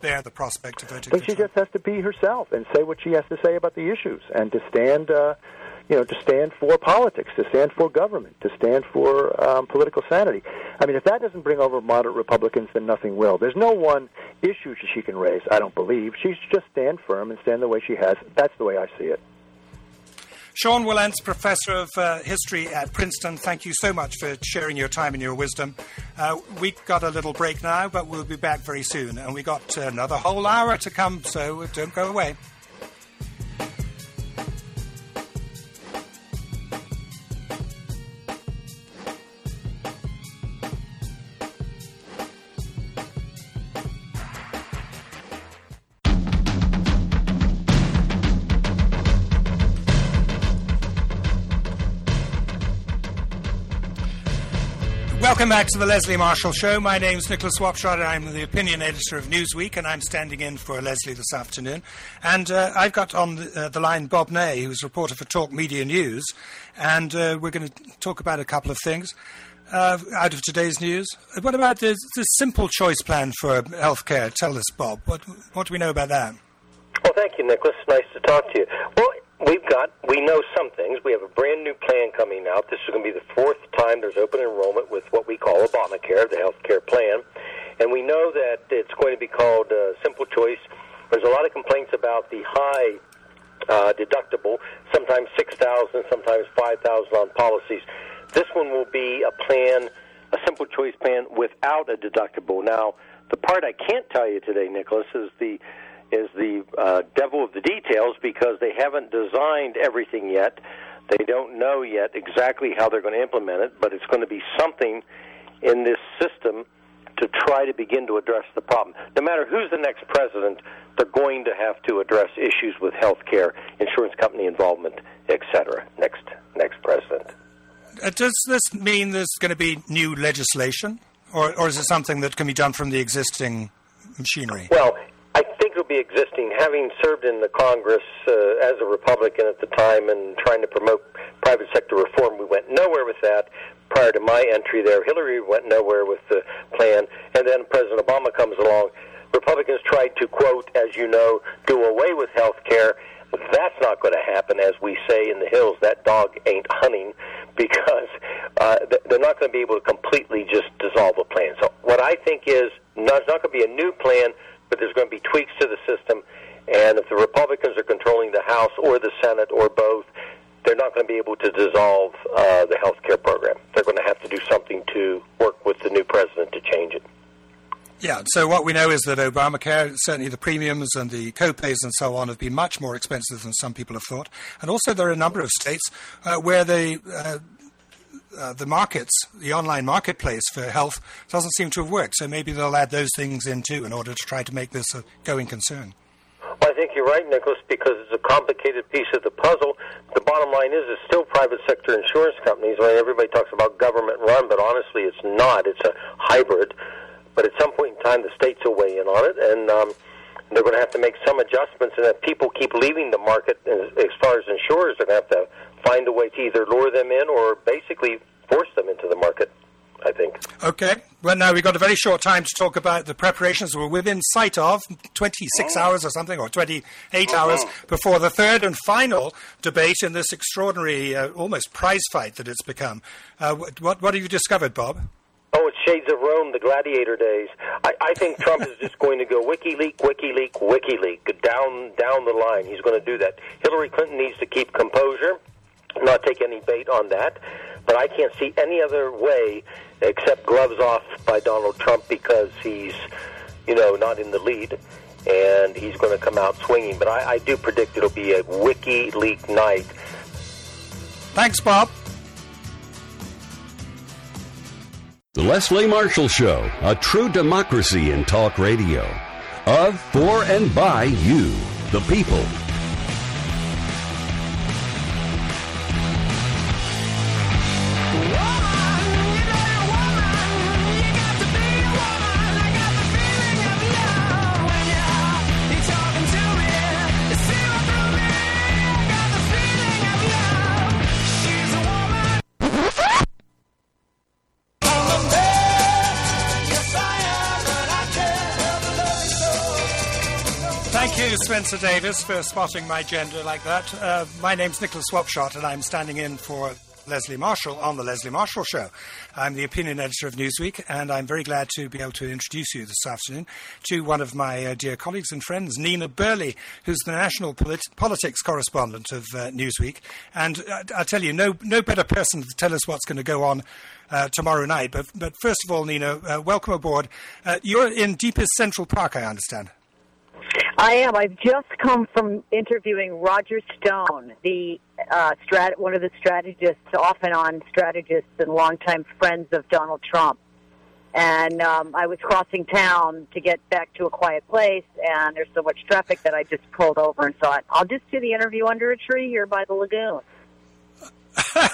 bear the prospect of voting? But she just has to be herself and say what she has to say about the issues, and to stand, you know, to stand for politics, to stand for government, to stand for political sanity. I mean, if that doesn't bring over moderate Republicans, then nothing will. There's no one issue she can raise, I don't believe. She should just stand firm and stand the way she has. That's the way I see it. Sean Wilentz, Professor of History at Princeton, thank you so much for sharing your time and your wisdom. We've got a little break now, but we'll be back very soon. And we've got another whole hour to come, so don't go away. Welcome back to the Leslie Marshall Show. My name's Nicholas Wapshott, and I'm the opinion editor of Newsweek, and I'm standing in for Leslie this afternoon. And I've got on the line Bob Ney, who's a reporter for Talk Media News, and we're going to talk about a couple of things out of today's news. What about the simple choice plan for healthcare? Tell us, Bob. What do we know about that? Well, thank you, Nicholas. Nice to talk to you. Well, we know some things. We have a brand new plan coming out. This is going to be the fourth time there's open enrollment with what we call Obamacare, the health care plan. And we know that it's going to be called Simple Choice. There's a lot of complaints about the high deductible, sometimes $6,000, sometimes $5,000 on policies. This one will be a plan, a Simple Choice plan without a deductible. Now, the part I can't tell you today, Nicholas, is the devil of the details, because they haven't designed everything yet. They don't know yet exactly how they're going to implement it, but it's going to be something in this system to try to begin to address the problem. No matter who's the next president, they're going to have to address issues with health care, insurance company involvement, etc. Next president. Does this mean there's going to be new legislation, or is it something that can be done from the existing machinery? Well, it'll be existing. Having served in the Congress as a Republican at the time and trying to promote private sector reform, we went nowhere with that prior to my entry there. Hillary went nowhere with the plan, and then President Obama comes along. Republicans tried to, quote, as you know, do away with health care. That's not going to happen. As we say in the hills, that dog ain't hunting, because they're not going to be able to completely just dissolve a plan. So what I think is, it's not going to be a new plan, but there's going to be tweaks to the system, and if the Republicans are controlling the House or the Senate or both, they're not going to be able to dissolve the health care program. They're going to have to do something to work with the new president to change it. Yeah, so what we know is that Obamacare, certainly the premiums and the co-pays and so on, have been much more expensive than some people have thought. And also there are a number of states where the markets, the online marketplace for health, doesn't seem to have worked. So maybe they'll add those things in too in order to try to make this a going concern. Well, I think you're right, Nicholas, because it's a complicated piece of the puzzle. The bottom line is it's still private sector insurance companies. I mean, everybody talks about government run, but honestly it's not. It's a hybrid. But at some point in time, the states will weigh in on it, and they're going to have to make some adjustments. And if people keep leaving the market, as far as insurers, they're going to have to find a way to either lure them in or basically force them into the market, I think. Okay. Well, now we've got a very short time to talk about the preparations. We're within sight of 26 hours or something, or 28 hours before the third and final debate in this extraordinary, almost prize fight that it's become. What have you discovered, Bob? Oh, it's shades of Rome, the gladiator days. I think Trump is just going to go WikiLeaks, WikiLeaks, WikiLeaks, down the line. He's going to do that. Hillary Clinton needs to keep composure, not take any bait on that. But I can't see any other way except gloves off by Donald Trump, because he's, you know, not in the lead. and he's going to come out swinging. But I do predict it'll be a WikiLeaks night. Thanks, Bob. The Leslie Marshall Show, a true democracy in talk radio. Of, for, and by you, the people. Spencer Davis for spotting my gender like that. My name's Nicholas Wapshott, and I'm standing in for Leslie Marshall on the Leslie Marshall Show. I'm the opinion editor of Newsweek, and I'm very glad to be able to introduce you this afternoon to one of my dear colleagues and friends, Nina Burleigh, who's the national politics correspondent of Newsweek. And I tell you, no better person to tell us what's going to go on tomorrow night. But first of all, Nina, welcome aboard. You're in deepest Central Park, I understand. I am. I've just come from interviewing Roger Stone, the one of the strategists, off and on strategists and longtime friends of Donald Trump. And I was crossing town to get back to a quiet place, and there's so much traffic that I just pulled over and thought, I'll just do the interview under a tree here by the lagoon.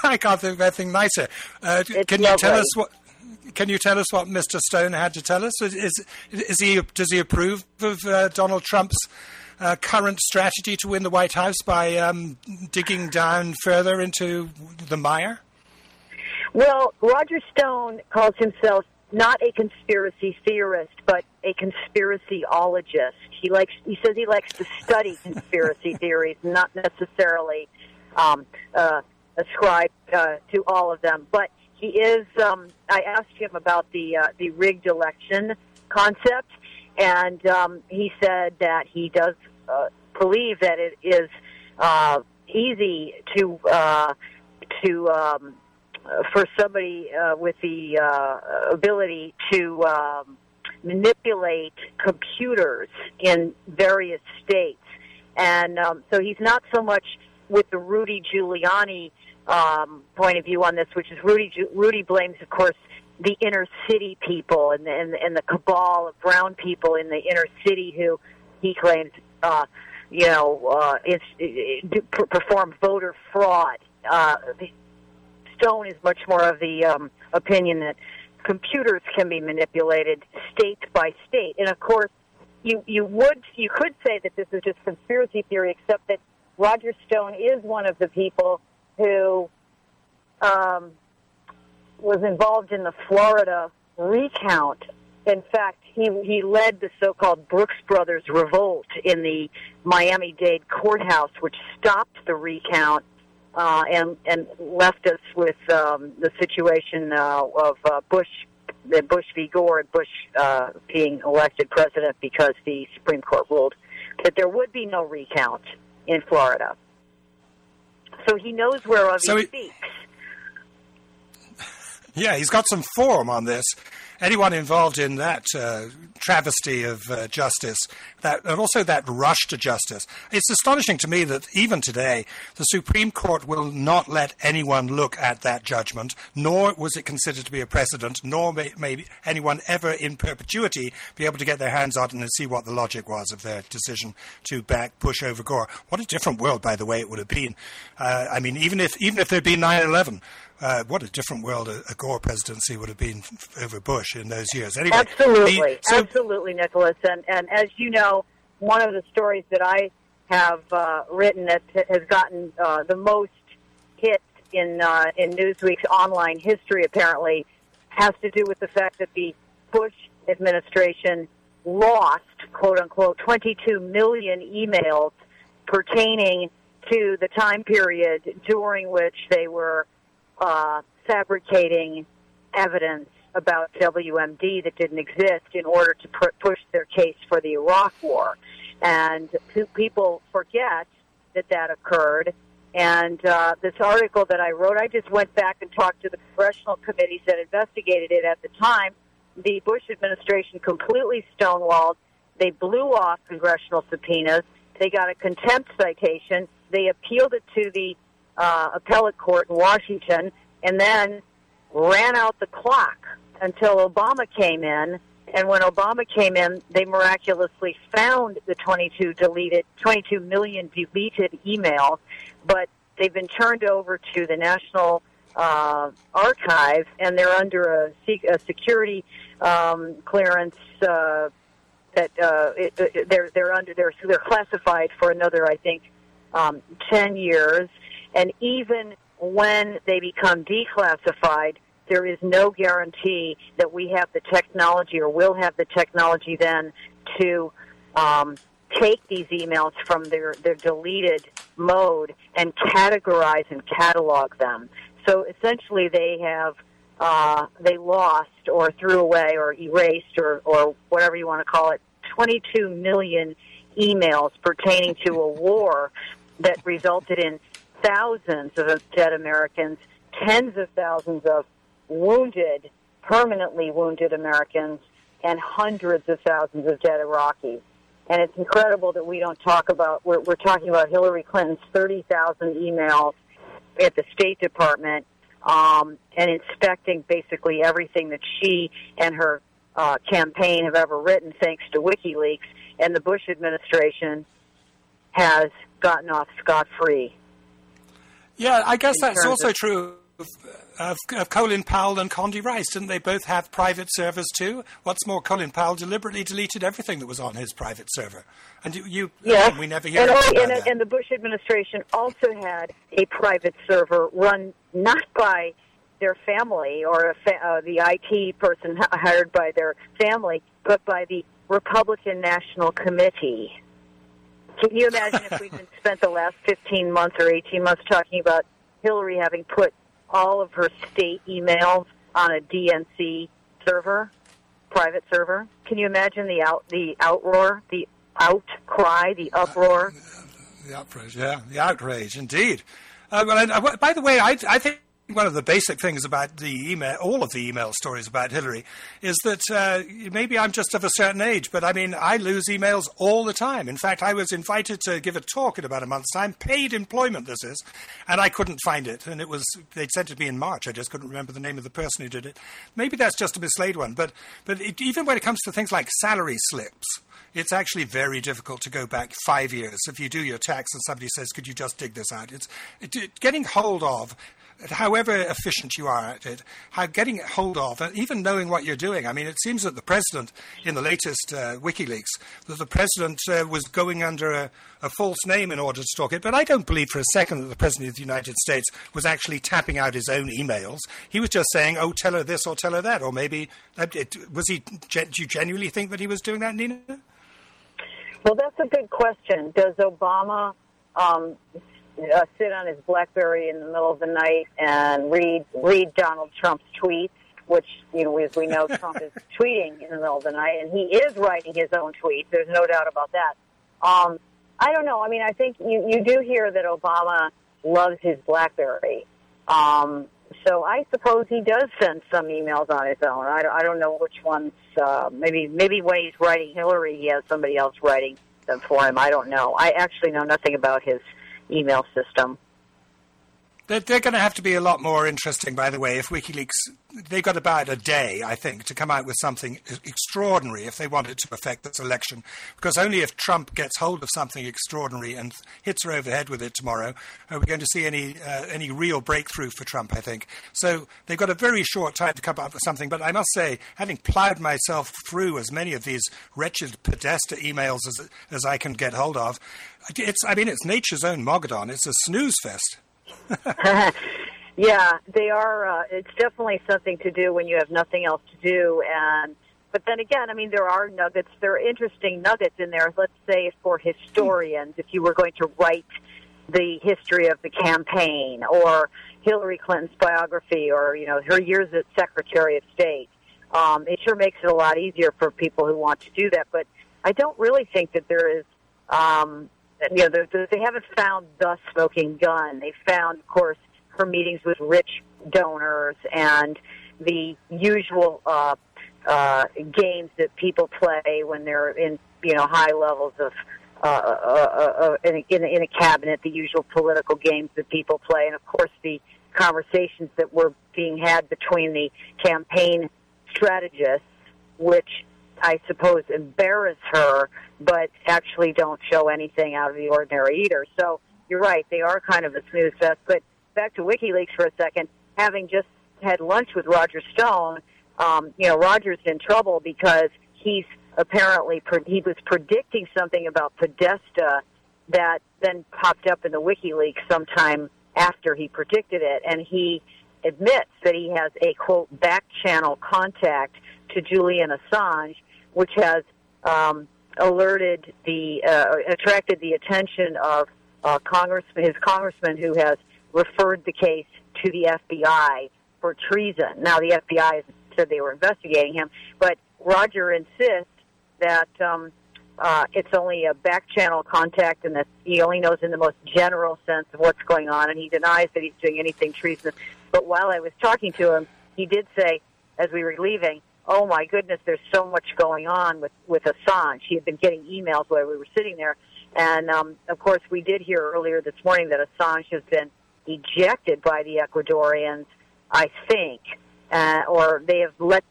I can't think of anything nicer. Can you tell us what Mr. Stone had to tell us? Does he approve of Donald Trump's current strategy to win the White House by digging down further into the mire? Well, Roger Stone calls himself not a conspiracy theorist, but a conspiracyologist. He says he likes to study conspiracy theories, not necessarily ascribe to all of them, but. He is, I asked him about the rigged election concept, and he said that he does believe that it is easy for somebody with the ability to manipulate computers in various states. And so he's not so much with the Rudy Giuliani point of view on this, which is Rudy blames, of course, the inner city people and the cabal of brown people in the inner city who he claims, perform voter fraud. Stone is much more of the opinion that computers can be manipulated state by state, and of course, you could say that this is just conspiracy theory, except that Roger Stone is one of the people who was involved in the Florida recount. In fact, he led the so-called Brooks Brothers revolt in the Miami-Dade courthouse, which stopped the recount and left us with the situation of Bush v. Gore, and Bush being elected president because the Supreme Court ruled that there would be no recount in Florida. So he knows whereof he speaks. Yeah, he's got some form on this. Anyone involved in that travesty of justice, and also that rush to justice, it's astonishing to me that even today the Supreme Court will not let anyone look at that judgment, nor was it considered to be a precedent, nor may anyone ever in perpetuity be able to get their hands on it and see what the logic was of their decision to back Bush over Gore. What a different world, by the way, it would have been. I mean, even if there'd been 9/11, what a different world a Gore presidency would have been over Bush in those years. Anyway, absolutely, Nicholas. And as you know, one of the stories that I have written that has gotten the most hits in Newsweek's online history, apparently, has to do with the fact that the Bush administration lost, quote-unquote, 22 million emails pertaining to the time period during which they were fabricating evidence about WMD that didn't exist in order to push their case for the Iraq War. And people forget that occurred. And this article that I wrote, I just went back and talked to the congressional committees that investigated it at the time. The Bush administration completely stonewalled They blew off congressional subpoenas. They got a contempt citation. They appealed it to the appellate court in Washington, and then ran out the clock until Obama came in. And when Obama came in, they miraculously found the 22 million deleted emails, but they've been turned over to the National Archive, and they're under a security clearance they're classified for another, I think, 10 years. And even when they become declassified, there is no guarantee that we have the technology or will have the technology then to take these emails from their deleted mode and categorize and catalog them. So essentially they lost or threw away or erased or whatever you want to call it, 22 million emails pertaining to a war that resulted in thousands of dead Americans, tens of thousands of wounded, permanently wounded Americans, and hundreds of thousands of dead Iraqis. And it's incredible that we don't talk about, we're talking about Hillary Clinton's 30,000 emails at the State Department, and inspecting basically everything that she and her campaign have ever written, thanks to WikiLeaks, and the Bush administration has gotten off scot-free. Yeah, I guess that's also true of Colin Powell and Condi Rice. Didn't they both have private servers too? What's more, Colin Powell deliberately deleted everything that was on his private server. And yes. We never hear about that. And the Bush administration also had a private server run not by their family or the IT person hired by their family, but by the Republican National Committee. Can you imagine if we'd spent the last 15 months or 18 months talking about Hillary having put all of her state emails on a DNC server, private server? Can you imagine the uproar? The outrage, yeah, the outrage, indeed. By the way, I think one of the basic things about all of the email stories about Hillary is that maybe I'm just of a certain age, but I mean, I lose emails all the time. In fact, I was invited to give a talk in about a month's time, paid employment this is, and I couldn't find it. And they'd sent it to me in March. I just couldn't remember the name of the person who did it. Maybe that's just a mislaid one. But even when it comes to things like salary slips, it's actually very difficult to go back 5 years. If you do your tax and somebody says, could you just dig this out? It's getting hold of, however efficient you are at it, getting hold of, and even knowing what you're doing. I mean, it seems that the president, in the latest WikiLeaks, that the president was going under a false name in order to stalk it. But I don't believe for a second that the president of the United States was actually tapping out his own emails. He was just saying, oh, tell her this or tell her that. Or maybe, do you genuinely think that he was doing that, Nina? Well, that's a good question. Does Obama sit on his BlackBerry in the middle of the night and read Donald Trump's tweets, which, you know, as we know, Trump is tweeting in the middle of the night, and he is writing his own tweets. There's no doubt about that. I don't know. I mean, I think you do hear that Obama loves his BlackBerry. So I suppose he does send some emails on his own. I don't know which ones. Maybe when he's writing Hillary, he has somebody else writing them for him. I don't know. I actually know nothing about his email system. They're going to have to be a lot more interesting, by the way, if WikiLeaks, they've got about a day, I think, to come out with something extraordinary if they want it to affect this election, because only if Trump gets hold of something extraordinary and hits her over the head with it tomorrow are we going to see any real breakthrough for Trump, I think. So they've got a very short time to come up with something, but I must say, having ploughed myself through as many of these wretched Podesta emails as I can get hold of, it's nature's own Mogadon. It's a snooze fest. Yeah, they are. It's definitely something to do when you have nothing else to do. But then again, I mean, there are nuggets. There are interesting nuggets in there, let's say, for historians, if you were going to write the history of the campaign or Hillary Clinton's biography or, you know, her years as Secretary of State. It sure makes it a lot easier for people who want to do that. But I don't really think that there is... you know, they haven't found the smoking gun. They found, of course, her meetings with rich donors and the usual games that people play when they're in, you know, high levels of in a cabinet, the usual political games that people play, and of course the conversations that were being had between the campaign strategists, which I suppose embarrass her, but actually don't show anything out of the ordinary either. So you're right, they are kind of a snooze fest. But back to WikiLeaks for a second, having just had lunch with Roger Stone, you know, Roger's in trouble because he's apparently, he was predicting something about Podesta that then popped up in the WikiLeaks sometime after he predicted it, and he admits that he has a, quote, back-channel contact to Julian Assange, which has alerted the, attracted the attention of his congressman who has referred the case to the FBI for treason. Now, the FBI has said they were investigating him, but Roger insists that it's only a back-channel contact and that he only knows in the most general sense of what's going on, and he denies that he's doing anything treasonous. But while I was talking to him, he did say, as we were leaving, oh, my goodness, there's so much going on with Assange. He had been getting emails while we were sitting there. And, of course, we did hear earlier this morning that Assange has been ejected by the Ecuadorians, I think, or they've let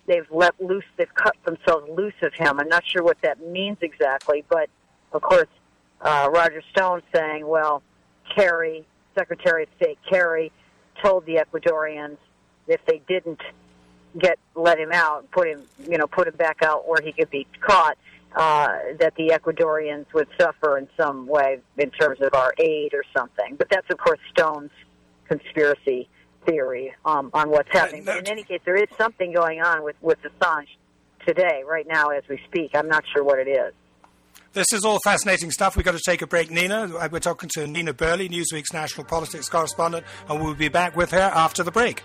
loose, they've cut themselves loose of him. I'm not sure what that means exactly, but, of course, Roger Stone saying, well, Kerry, Secretary of State Kerry, told the Ecuadorians if they didn't let him out, put him back out where he could be caught, that the Ecuadorians would suffer in some way in terms of our aid or something. But that's, of course, Stone's conspiracy theory on what's happening. But in any case, there is something going on with Assange today, right now, as we speak. I'm not sure what it is. This is all fascinating stuff. We've got to take a break, Nina. We're talking to Nina Burleigh, Newsweek's national politics correspondent, and we'll be back with her after the break.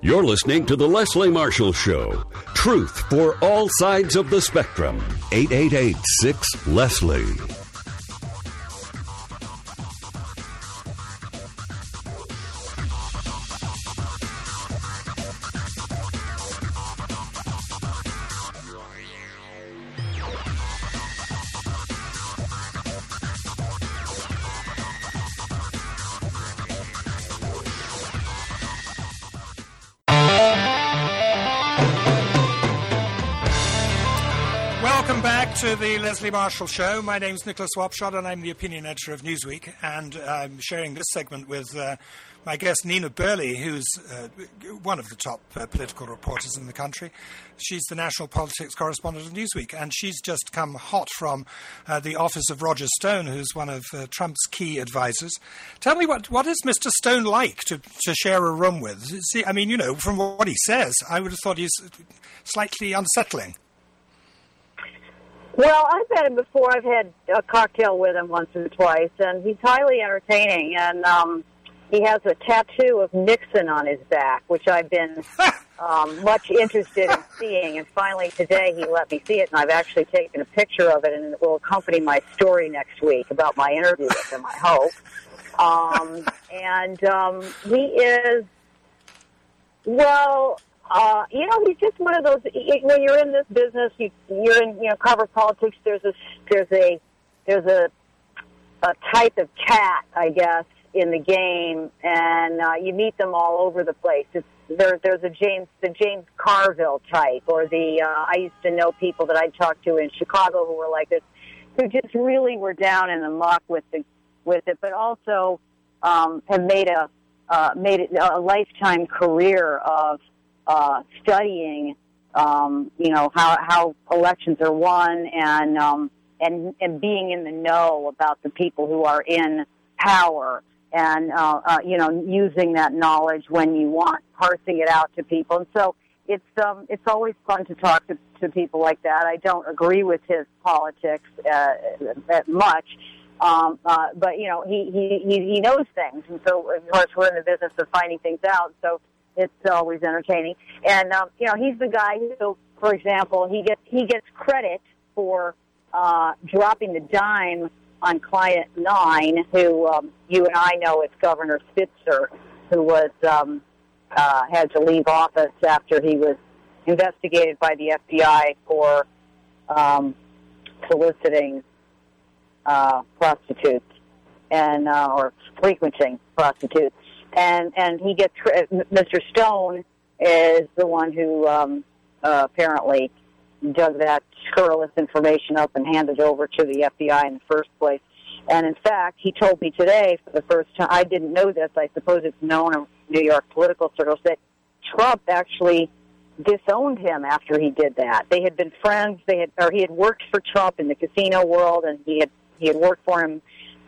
You're listening to The Leslie Marshall Show. Truth for all sides of the spectrum. 888-6-LESLIE. To the Leslie Marshall Show. My name's Nicholas Wapshott, and I'm the opinion editor of Newsweek, and I'm sharing this segment with my guest Nina Burleigh, who's one of the top political reporters in the country. She's the national politics correspondent of Newsweek, and she's just come hot from the office of Roger Stone, who's one of Trump's key advisors. Tell me, what is Mr. Stone like to share a room with? See, I mean, you know, from what he says, I would have thought he's slightly unsettling. Well, I've met him before. I've had a cocktail with him once or twice, and he's highly entertaining. And he has a tattoo of Nixon on his back, which I've been much interested in seeing. And finally today he let me see it, and I've actually taken a picture of it, and it will accompany my story next week about my interview with him, I hope. He is, well... you know, he's just one of those. You know, you're in this business. You're in, you know, cover politics. There's a type of cat, I guess, in the game, and you meet them all over the place. There's the James Carville type, or I used to know people that I talked to in Chicago who were like this, who just really were down in the muck with it, but also have made a lifetime career of studying, you know, how elections are won and being in the know about the people who are in power and, you know, using that knowledge when you want, parsing it out to people. And so it's always fun to talk to people like that. I don't agree with his politics, that much. But you know, he knows things. And so of course we're in the business of finding things out. So, it's always entertaining. And, you know, he's the guy who, for example, he gets credit for dropping the dime on Client 9, who you and I know as Governor Spitzer, who was had to leave office after he was investigated by the FBI for soliciting prostitutes and or frequenting prostitutes, and he gets Mr. Stone is the one who apparently dug that scurrilous information up and handed over to the FBI in the first place. And in fact, he told me today for the first time, I didn't know this, I suppose it's known in New York political circles, that Trump actually disowned him after he did that. They had been friends, he had worked for Trump in the casino world, and he had worked for him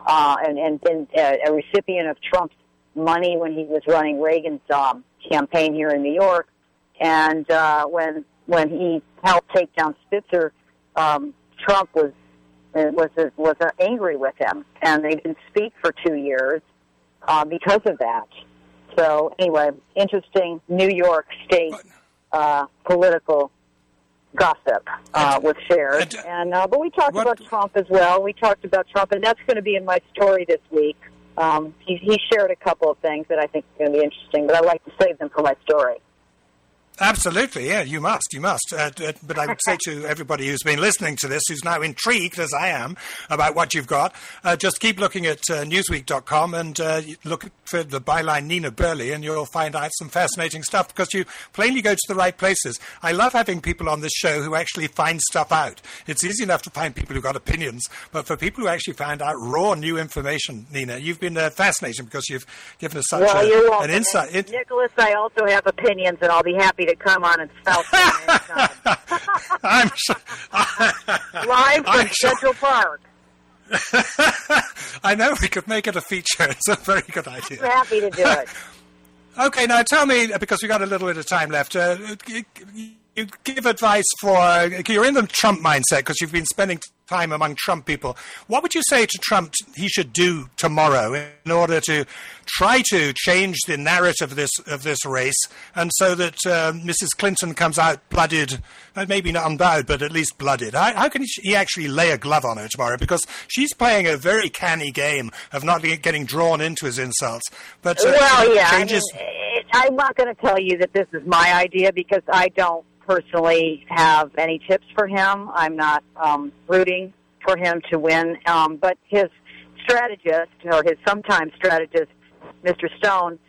and been a recipient of Trump's money when he was running Reagan's campaign here in New York. And when he helped take down Spitzer, Trump was angry with him, and they didn't speak for 2 years because of that. So anyway, interesting New York State political gossip was shared. But we talked about Trump as well. We talked about Trump, and that's going to be in my story this week. He shared a couple of things that I think are going to be interesting, but I'd like to save them for my story. Absolutely, yeah, you must. But I would say to everybody who's been listening to this, who's now intrigued, as I am, about what you've got, just keep looking at Newsweek.com and look for the byline Nina Burleigh, and you'll find out some fascinating stuff, because you plainly go to the right places. I love having people on this show who actually find stuff out. It's easy enough to find people who've got opinions, but for people who actually find out raw new information, Nina, you've been fascinating, because you've given us such an insight. Nicholas, I also have opinions, and I'll be happy to come on and spout anytime. I'm sure. Live from Central Park. I know, we could make it a feature. It's a very good idea. I'm happy to do it. Okay, now tell me, because we've got a little bit of time left, you give advice for, you're in the Trump mindset because you've been spending time among Trump people. What would you say to Trump he should do tomorrow in order to try to change the narrative of this race, and so that Mrs. Clinton comes out blooded, maybe not unbowed, but at least blooded? How can he actually lay a glove on her tomorrow? Because she's playing a very canny game of not getting drawn into his insults. But changes. I'm not going to tell you that this is my idea, because I don't personally have any tips for him. I'm not rooting for him to win, but his strategist, or his sometime strategist, Mr. Stone,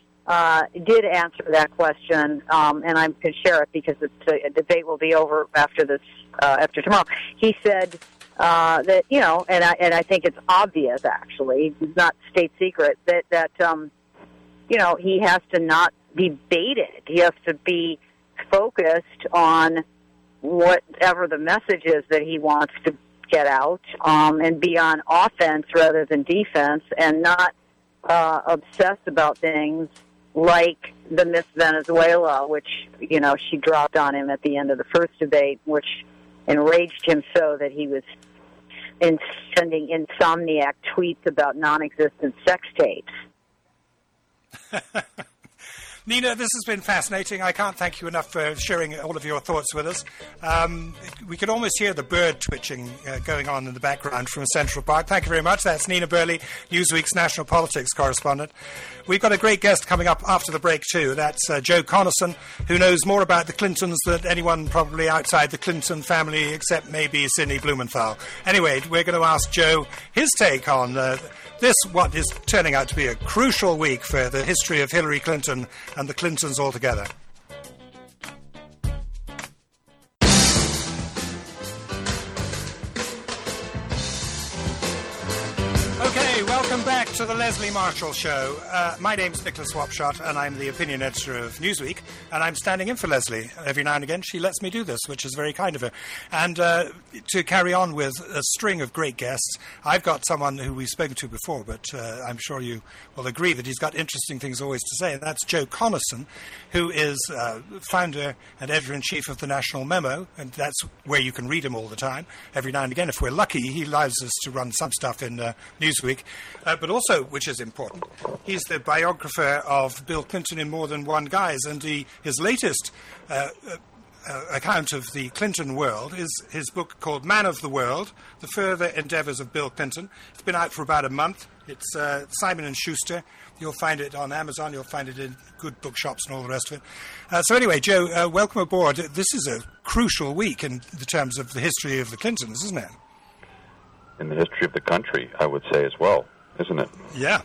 did answer that question, and I can share it because the debate will be over after this, after tomorrow. He said that, you know, and I think it's obvious, actually, it's not state secret, that you know, he has to not be baited. He has to be focused on whatever the message is that he wants to get out, and be on offense rather than defense, and not obsessed about things like the Miss Venezuela, which, you know, she dropped on him at the end of the first debate, which enraged him so that he was sending insomniac tweets about non-existent sex tapes. Nina, this has been fascinating. I can't thank you enough for sharing all of your thoughts with us. We could almost hear the bird twitching going on in the background from Central Park. Thank you very much. That's Nina Burleigh, Newsweek's national politics correspondent. We've got a great guest coming up after the break, too. That's Joe Conason, who knows more about the Clintons than anyone probably outside the Clinton family, except maybe Sidney Blumenthal. Anyway, we're going to ask Joe his take on this, what is turning out to be a crucial week for the history of Hillary Clinton and the Clintons altogether. Okay, welcome back to the Leslie Marshall Show. My name's Nicholas Wapshott, and I'm the opinion editor of Newsweek, and I'm standing in for Leslie. Every now and again, she lets me do this, which is very kind of her. And to carry on with a string of great guests, I've got someone who we've spoken to before, but I'm sure you will agree that he's got interesting things always to say, and that's Joe Conason, who is founder and editor-in-chief of the National Memo, and that's where you can read him all the time. Every now and again, if we're lucky, he allows us to run some stuff in Newsweek. But also, which is important, he's the biographer of Bill Clinton in more than one guise, and his latest account of the Clinton world is his book called Man of the World: The Further Endeavors of Bill Clinton. It's been out for about a month. It's Simon & Schuster. You'll find it on Amazon. You'll find it in good bookshops and all the rest of it. So anyway, Joe, welcome aboard. This is a crucial week in the terms of the history of the Clintons, isn't it? In the history of the country, I would say as well, isn't it? Yeah.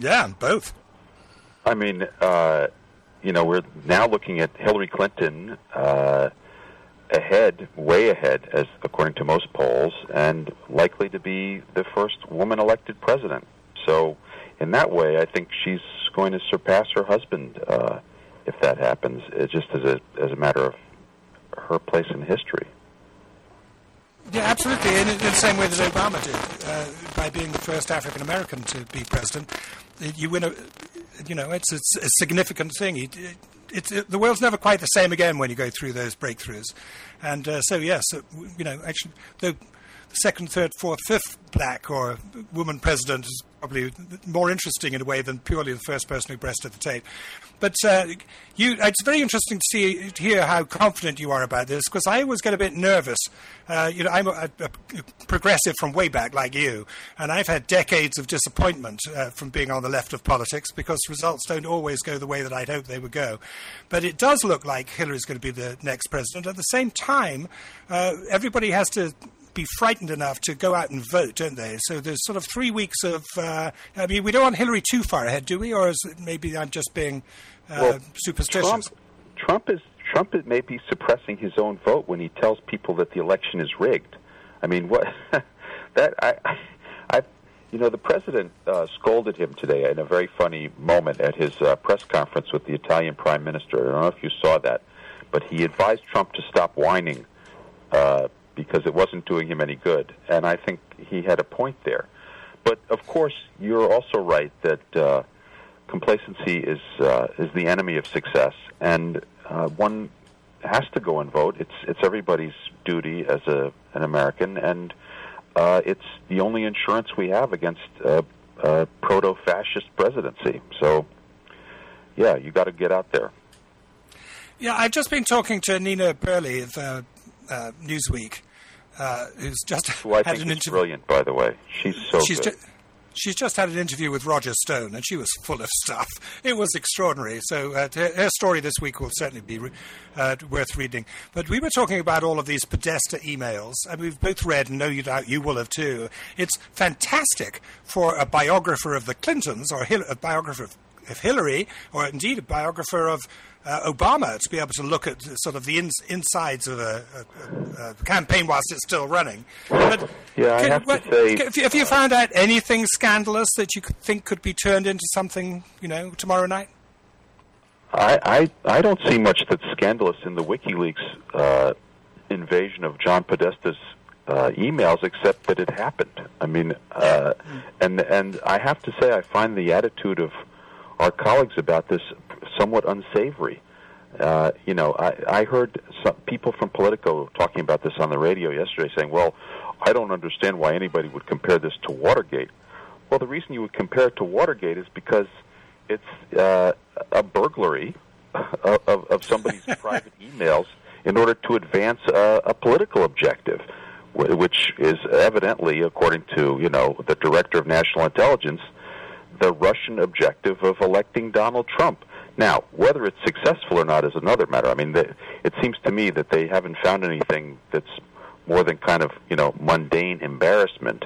Yeah, both. I mean, you know, we're now looking at Hillary Clinton ahead, way ahead, as according to most polls, and likely to be the first woman-elected president. So in that way, I think she's going to surpass her husband if that happens, just as a matter of her place in history. Yeah, absolutely, in the same way that Obama did, by being the first African-American to be president. You win a... You know, it's a significant thing. The world's never quite the same again when you go through those breakthroughs. And so, yes, you know, actually, the second, third, fourth, fifth black or woman president is probably more interesting in a way than purely the first person who breasted the tape. But it's very interesting to hear how confident you are about this, because I always get a bit nervous. You know, I'm a progressive from way back like you, and I've had decades of disappointment from being on the left of politics because results don't always go the way that I'd hoped they would go. But it does look like Hillary's going to be the next president. At the same time, everybody has to be frightened enough to go out and vote, don't they? So there's sort of 3 weeks of... I mean, we don't want Hillary too far ahead, do we? Or is it maybe I'm just being superstitious? Trump may be suppressing his own vote when he tells people that the election is rigged. I mean, what... that I you know, the president scolded him today in a very funny moment at his press conference with the Italian prime minister. I don't know if you saw that, but he advised Trump to stop whining because it wasn't doing him any good, and I think he had a point there. But, of course, you're also right that complacency is the enemy of success, and one has to go and vote. It's everybody's duty as an American, and it's the only insurance we have against a proto-fascist presidency. So, yeah, you got to get out there. Yeah, I've just been talking to Nina Burleigh of Newsweek, who's just had an interview. Brilliant, by the way. She's good. She's just had an interview with Roger Stone, and she was full of stuff. It was extraordinary. So her story this week will certainly be worth reading. But we were talking about all of these Podesta emails, and we've both read, and no doubt you will have too. It's fantastic for a biographer of the Clintons, or a biographer of Hillary, or indeed a biographer of Obama, to be able to look at sort of the insides of a campaign whilst it's still running. But yeah, have you found out anything scandalous that you think could be turned into something, you know, tomorrow night? I don't see much that's scandalous in the WikiLeaks invasion of John Podesta's emails, except that it happened. I mean, and I have to say, I find the attitude of our colleagues about this somewhat unsavory. You know, I heard some people from Politico talking about this on the radio yesterday, saying, well, I don't understand why anybody would compare this to Watergate. Well, the reason you would compare it to Watergate is because it's a burglary of somebody's private emails in order to advance a political objective, which is evidently, according to, you know, the director of national intelligence, the Russian objective of electing Donald Trump. Now, whether it's successful or not is another matter. I mean, it seems to me that they haven't found anything that's more than kind of, you know, mundane embarrassment.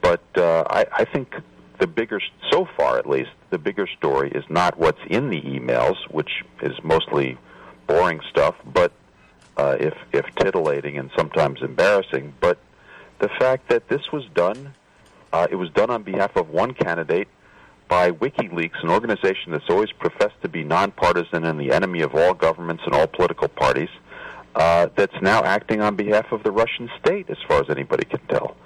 But I think the bigger, so far at least, the bigger story is not what's in the emails, which is mostly boring stuff, but if titillating and sometimes embarrassing, but the fact that this was done, it was done on behalf of one candidate, by WikiLeaks, an organization that's always professed to be nonpartisan and the enemy of all governments and all political parties, that's now acting on behalf of the Russian state, as far as anybody can tell.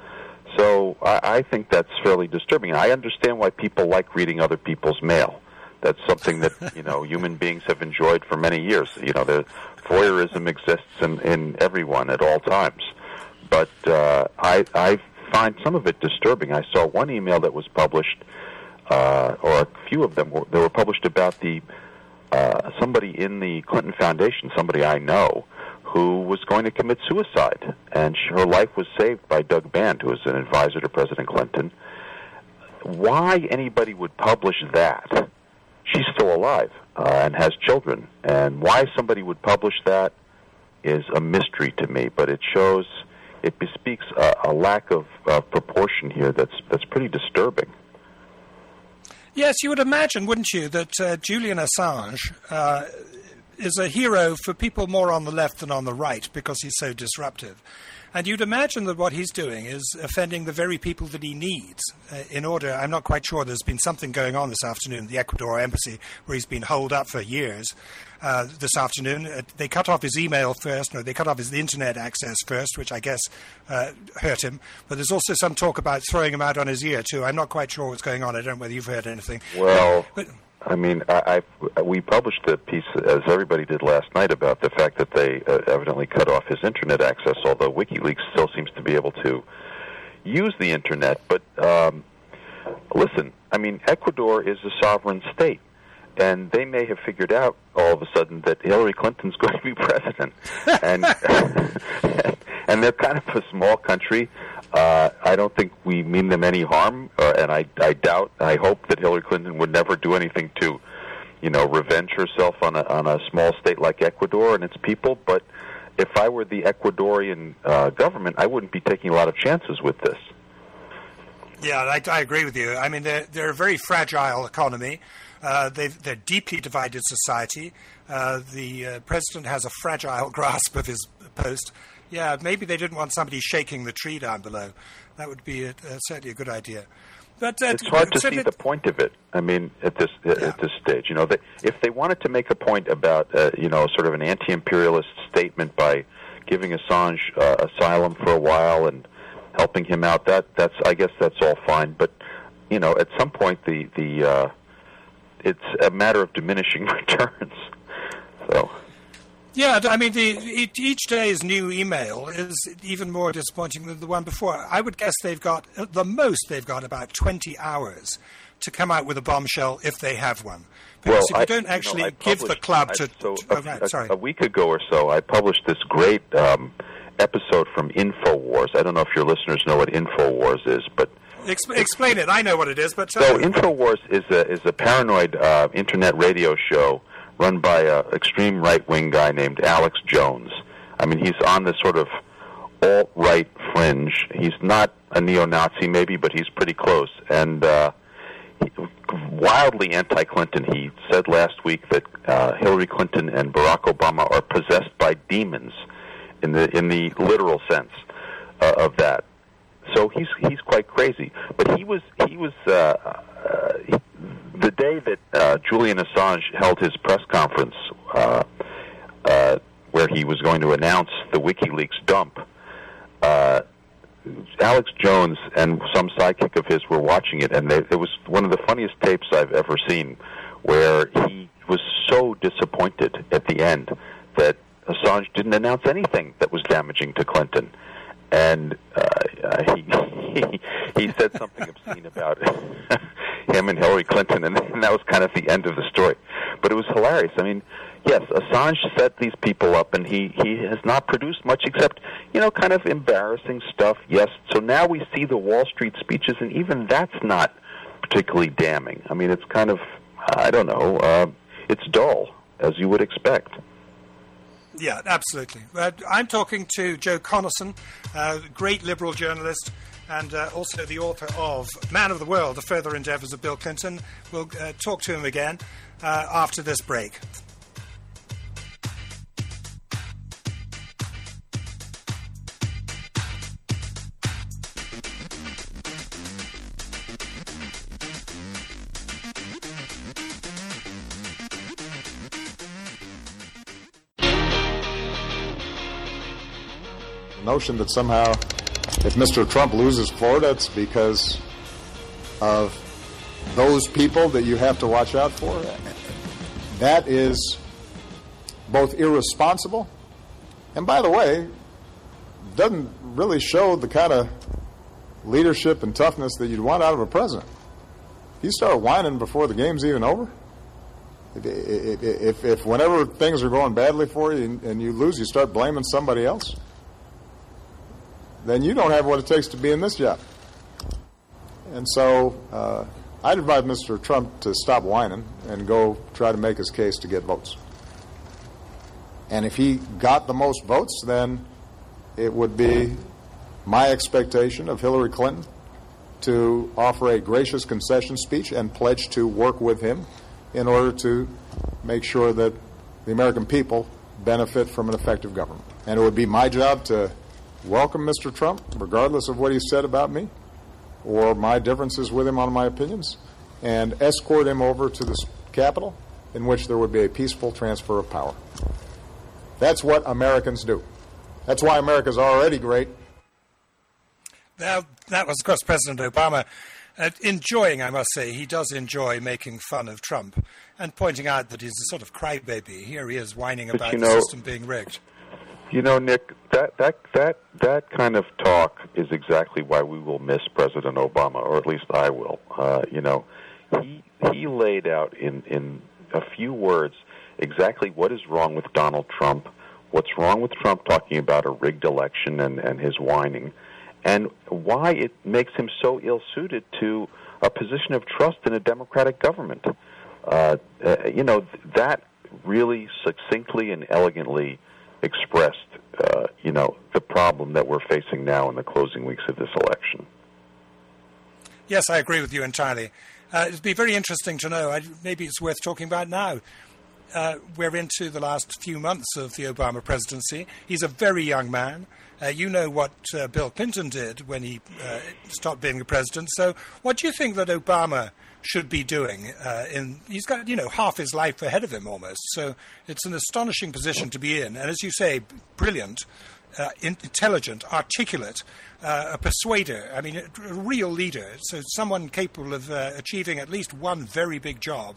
So I think that's fairly disturbing. I understand why people like reading other people's mail. That's something that, you know, human beings have enjoyed for many years. You know, the voyeurism exists in everyone at all times. But I find some of it disturbing. I saw one email that was published, or a few of them were published about somebody in the Clinton Foundation, somebody I know, who was going to commit suicide. And her life was saved by Doug Band, who was an advisor to President Clinton. Why anybody would publish that? She's still alive and has children. And why somebody would publish that is a mystery to me, but it shows, it bespeaks a lack of proportion here that's pretty disturbing. Yes, you would imagine, wouldn't you, that Julian Assange is a hero for people more on the left than on the right because he's so disruptive. And you'd imagine that what he's doing is offending the very people that he needs in order. I'm not quite sure. There's been something going on this afternoon at the Ecuador embassy where he's been holed up for years this afternoon. They cut off his email first. No, they cut off his internet access first, which I guess hurt him. But there's also some talk about throwing him out on his ear, too. I'm not quite sure what's going on. I don't know whether you've heard anything. Well, we published the piece, as everybody did last night, about the fact that they evidently cut off his internet access, although WikiLeaks still seems to be able to use the internet. But listen, I mean, Ecuador is a sovereign state, and they may have figured out all of a sudden that Hillary Clinton's going to be president. And, and they're kind of a small country. I don't think we mean them any harm, and I hope that Hillary Clinton would never do anything to, revenge herself on a small state like Ecuador and its people. But if I were the Ecuadorian government, I wouldn't be taking a lot of chances with this. Yeah, I agree with you. I mean, they're a very fragile economy. They're deeply divided society. The president has a fragile grasp of his post. Yeah, maybe they didn't want somebody shaking the tree down below. That would be certainly a good idea. But it's hard to see the point of it. I mean, at this stage, if they wanted to make a point about sort of an anti-imperialist statement by giving Assange asylum for a while and helping him out, that's I guess that's all fine. But at some point, the it's a matter of diminishing returns. So. Yeah, I mean, each day's new email is even more disappointing than the one before. I would guess they've got, at the most, about 20 hours to come out with a bombshell if they have one. Because if you don't actually give the club a week ago or so, I published this great episode from Infowars. I don't know if your listeners know what Infowars is, but... Explain it. I know what it is, but... So Infowars is a paranoid internet radio show run by an extreme right-wing guy named Alex Jones. I mean, he's on this sort of alt-right fringe. He's not a neo-Nazi, maybe, but he's pretty close. And wildly anti-Clinton. He said last week that Hillary Clinton and Barack Obama are possessed by demons, in the literal sense of that. So he's quite crazy. But he was. The day that Julian Assange held his press conference where he was going to announce the WikiLeaks dump, Alex Jones and some sidekick of his were watching it, and it was one of the funniest tapes I've ever seen, where he was so disappointed at the end that Assange didn't announce anything that was damaging to Clinton. And he said something obscene about him and Hillary Clinton, and that was kind of the end of the story. But it was hilarious. I mean, yes, Assange set these people up, and he has not produced much except, kind of embarrassing stuff, yes. So now we see the Wall Street speeches, and even that's not particularly damning. I mean, it's kind of, I don't know, it's dull, as you would expect. Yeah, absolutely. I'm talking to Joe Conason, great liberal journalist, and also the author of Man of the World: The Further Endeavors of Bill Clinton. We'll talk to him again after this break. Notion that somehow if Mr. Trump loses Florida, it's because of those people that you have to watch out for, that is both irresponsible and, by the way, doesn't really show the kind of leadership and toughness that you'd want out of a president. You start whining before the game's even over. If whenever things are going badly for you and you lose, you start blaming somebody else, then you don't have what it takes to be in this job. And so I'd advise Mr. Trump to stop whining and go try to make his case to get votes. And if he got the most votes, then it would be my expectation of Hillary Clinton to offer a gracious concession speech and pledge to work with him in order to make sure that the American people benefit from an effective government. And it would be my job to welcome Mr. Trump, regardless of what he said about me or my differences with him on my opinions, and escort him over to the Capitol, in which there would be a peaceful transfer of power. That's what Americans do. That's why America's already great. Now, that was, of course, President Obama enjoying, I must say, he does enjoy making fun of Trump and pointing out that he's a sort of crybaby. Here he is whining about the system being rigged. You know, Nick, that kind of talk is exactly why we will miss President Obama, or at least I will. You know, he laid out in a few words exactly what is wrong with Donald Trump, what's wrong with Trump talking about a rigged election and his whining, and why it makes him so ill-suited to a position of trust in a democratic government. You know, that really succinctly and elegantly expressed, you know, the problem that we're facing now in the closing weeks of this election. Yes, I agree with you entirely. It'd be very interesting to know, maybe it's worth talking about now. We're into the last few months of the Obama presidency. He's a very young man. You know what Bill Clinton did when he stopped being the president. So what do you think that Obama should be doing? He's got, you know, half his life ahead of him almost. So it's an astonishing position to be in. And as you say, brilliant, intelligent, articulate, a persuader. I mean, a real leader. So someone capable of achieving at least one very big job.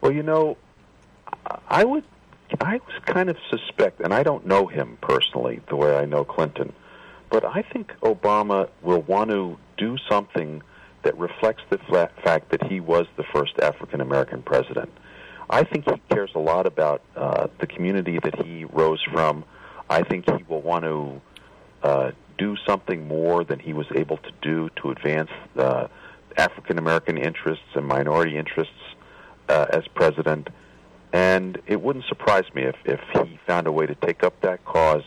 Well, you know, I kind of suspect, and I don't know him personally the way I know Clinton, but I think Obama will want to do something that reflects the fact that he was the first African-American president. I think he cares a lot about the community that he rose from. I think he will want to do something more than he was able to do to advance African-American interests and minority interests as president. And it wouldn't surprise me if he found a way to take up that cause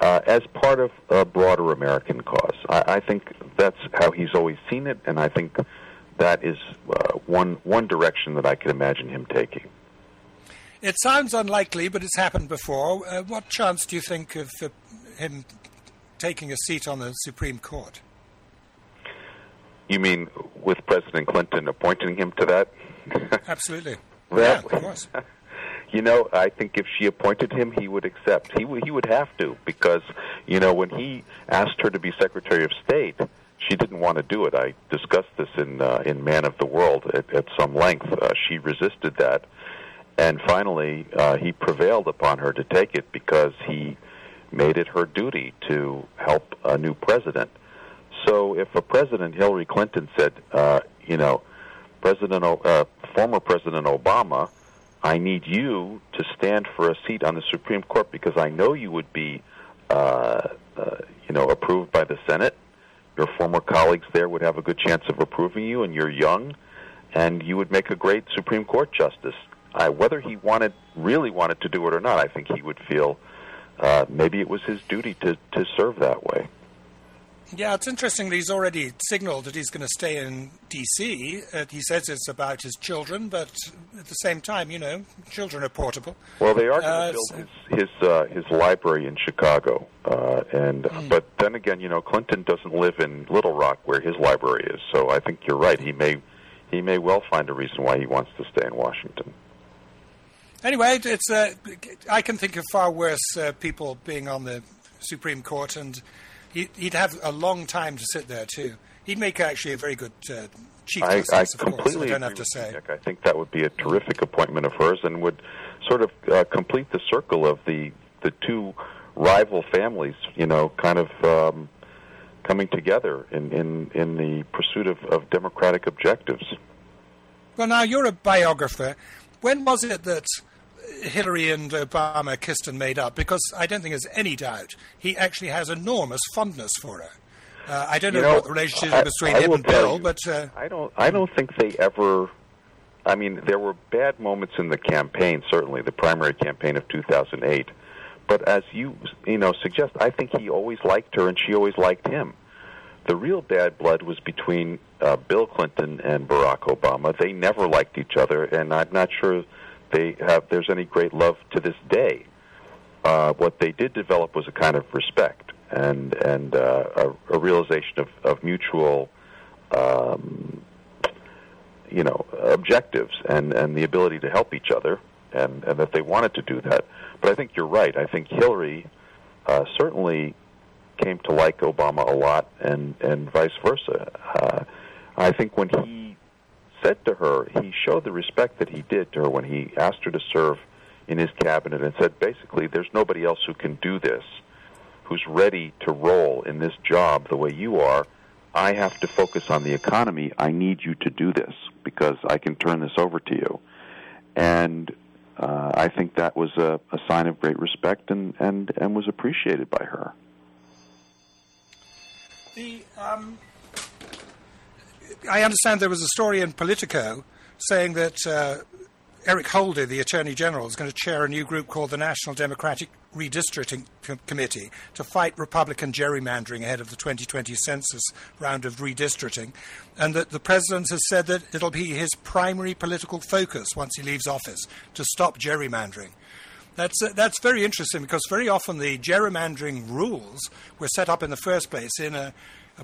as part of a broader American cause. I think that's how he's always seen it, and I think that is one direction that I can imagine him taking. It sounds unlikely, but it's happened before. What chance do you think of him taking a seat on the Supreme Court? You mean with President Clinton appointing him to that? Absolutely. Yeah, of course. You know, I think if she appointed him, he would accept. He would have to, because, you know, when he asked her to be Secretary of State, she didn't want to do it. I discussed this in Man of the World at some length. She resisted that, and finally he prevailed upon her to take it because he made it her duty to help a new president. So if a president, Hillary Clinton, said, you know, former President Obama, I need you to stand for a seat on the Supreme Court because I know you would be, you know, approved by the Senate. Your former colleagues there would have a good chance of approving you, and you're young, and you would make a great Supreme Court justice. Whether he really wanted to do it or not, I think he would feel maybe it was his duty to serve that way. Yeah, it's interesting that he's already signaled that he's going to stay in D.C. He says it's about his children, but at the same time, you know, children are portable. Well, they are going to build his library in Chicago. But then again, you know, Clinton doesn't live in Little Rock where his library is, so I think you're right. He may well find a reason why he wants to stay in Washington. Anyway, it's I can think of far worse people being on the Supreme Court, and he'd have a long time to sit there, too. He'd make actually a very good chief justice, of course, I don't have to say. I think that would be a terrific appointment of hers and would sort of complete the circle of the two rival families, you know, kind of coming together in the pursuit of democratic objectives. Well, now, you're a biographer. when was it that Hillary and Obama kissed and made up? Because I don't think there's any doubt he actually has enormous fondness for her. I don't know what the relationship between him and Bill, but I don't think they ever. I mean, there were bad moments in the campaign, certainly the primary campaign of 2008. But as you suggest, I think he always liked her and she always liked him. The real bad blood was between Bill Clinton and Barack Obama. They never liked each other, and I'm not sure there's any great love to this day. What they did develop was a kind of respect and a realization of mutual objectives and the ability to help each other, and that they wanted to do that. But I think you're right. I think Hillary certainly came to like Obama a lot, and vice versa. I think when he said to her, he showed the respect that he did to her when he asked her to serve in his cabinet and said, basically, there's nobody else who can do this, who's ready to roll in this job the way you are. I have to focus on the economy. I need you to do this because I can turn this over to you. And I think that was a sign of great respect and was appreciated by her. I understand there was a story in Politico saying that Eric Holder, the Attorney General, is going to chair a new group called the National Democratic Redistricting Committee to fight Republican gerrymandering ahead of the 2020 census round of redistricting, and that the president has said that it'll be his primary political focus once he leaves office to stop gerrymandering. That's very interesting, because very often the gerrymandering rules were set up in the first place in a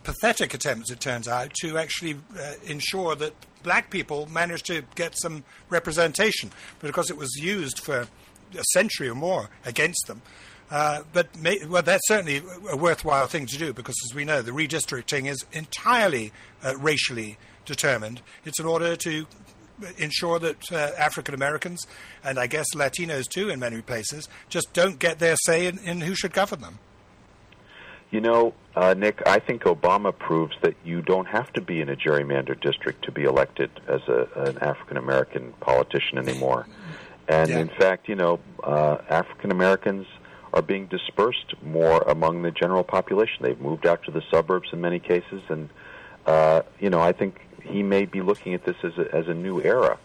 pathetic attempt, it turns out, to actually ensure that black people managed to get some representation, because it was used for a century or more against them. But that's certainly a worthwhile thing to do, because, as we know, the redistricting is entirely racially determined. It's in order to ensure that African Americans, and I guess Latinos too in many places, just don't get their say in who should govern them. Nick, I think Obama proves that you don't have to be in a gerrymandered district to be elected as an African American politician anymore. And yeah. In fact, African Americans are being dispersed more among the general population. They've moved out to the suburbs in many cases, and I think he may be looking at this as a new era.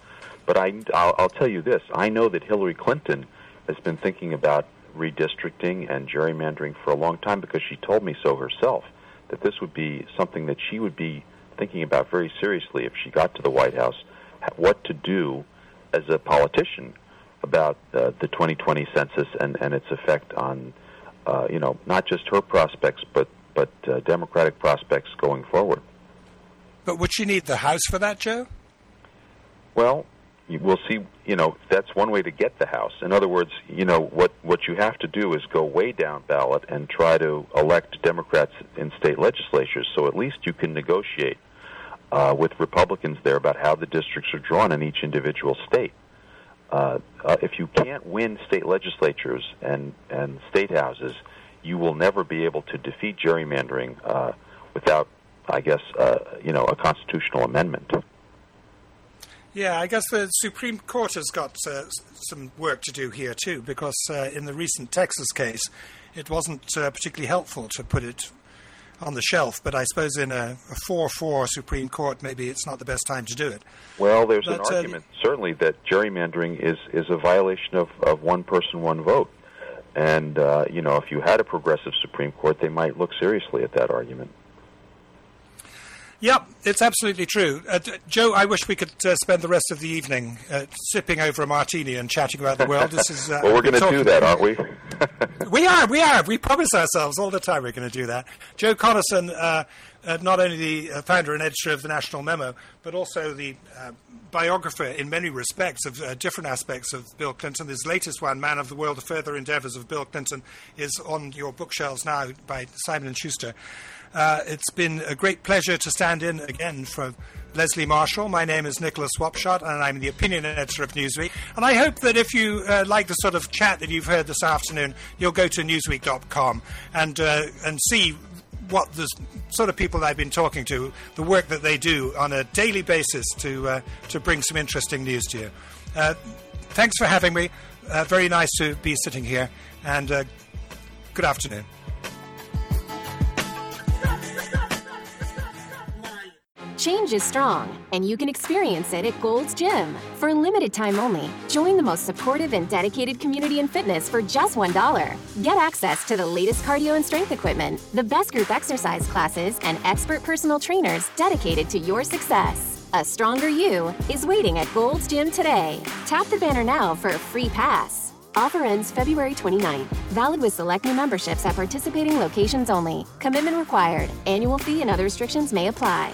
But I'll tell you this: I know that Hillary Clinton has been thinking about redistricting and gerrymandering for a long time, because she told me so herself, that this would be something that she would be thinking about very seriously if she got to the White House, what to do as a politician about the 2020 census and its effect on, not just her prospects, but Democratic prospects going forward. But would she need the House for that, Joe? Well, we'll see. That's one way to get the House. In other words, what you have to do is go way down ballot and try to elect Democrats in state legislatures, so at least you can negotiate with Republicans there about how the districts are drawn in each individual state. If you can't win state legislatures and state houses, you will never be able to defeat gerrymandering without, I guess, a constitutional amendment. Yeah, I guess the Supreme Court has got some work to do here, too, because in the recent Texas case, it wasn't particularly helpful to put it on the shelf. But I suppose in a 4-4 Supreme Court, maybe it's not the best time to do it. Well, there's an argument, certainly, that gerrymandering is a violation of one person, one vote. And, if you had a progressive Supreme Court, they might look seriously at that argument. Yeah, it's absolutely true. Joe, I wish we could spend the rest of the evening sipping over a martini and chatting about the world. This is well, we're going to do that, aren't we? We are. We promise ourselves all the time we're going to do that. Joe Conason, not only the founder and editor of the National Memo, but also the biographer in many respects of different aspects of Bill Clinton. His latest one, Man of the World: The Further Endeavors of Bill Clinton, is on your bookshelves now by Simon & Schuster. It's been a great pleasure to stand in again for Leslie Marshall. My name is Nicholas Wapshott, and I'm the opinion editor of Newsweek. And I hope that if you like the sort of chat that you've heard this afternoon, you'll go to newsweek.com and see what the sort of people I've been talking to, the work that they do on a daily basis to bring some interesting news to you. Thanks for having me. Very nice to be sitting here, and good afternoon. Change is strong, and you can experience it at Gold's Gym. For a limited time only, join the most supportive and dedicated community in fitness for just $1. Get access to the latest cardio and strength equipment, the best group exercise classes, and expert personal trainers dedicated to your success. A stronger you is waiting at Gold's Gym today. Tap the banner now for a free pass. Offer ends February 29th. Valid with select new memberships at participating locations only. Commitment required. Annual fee and other restrictions may apply.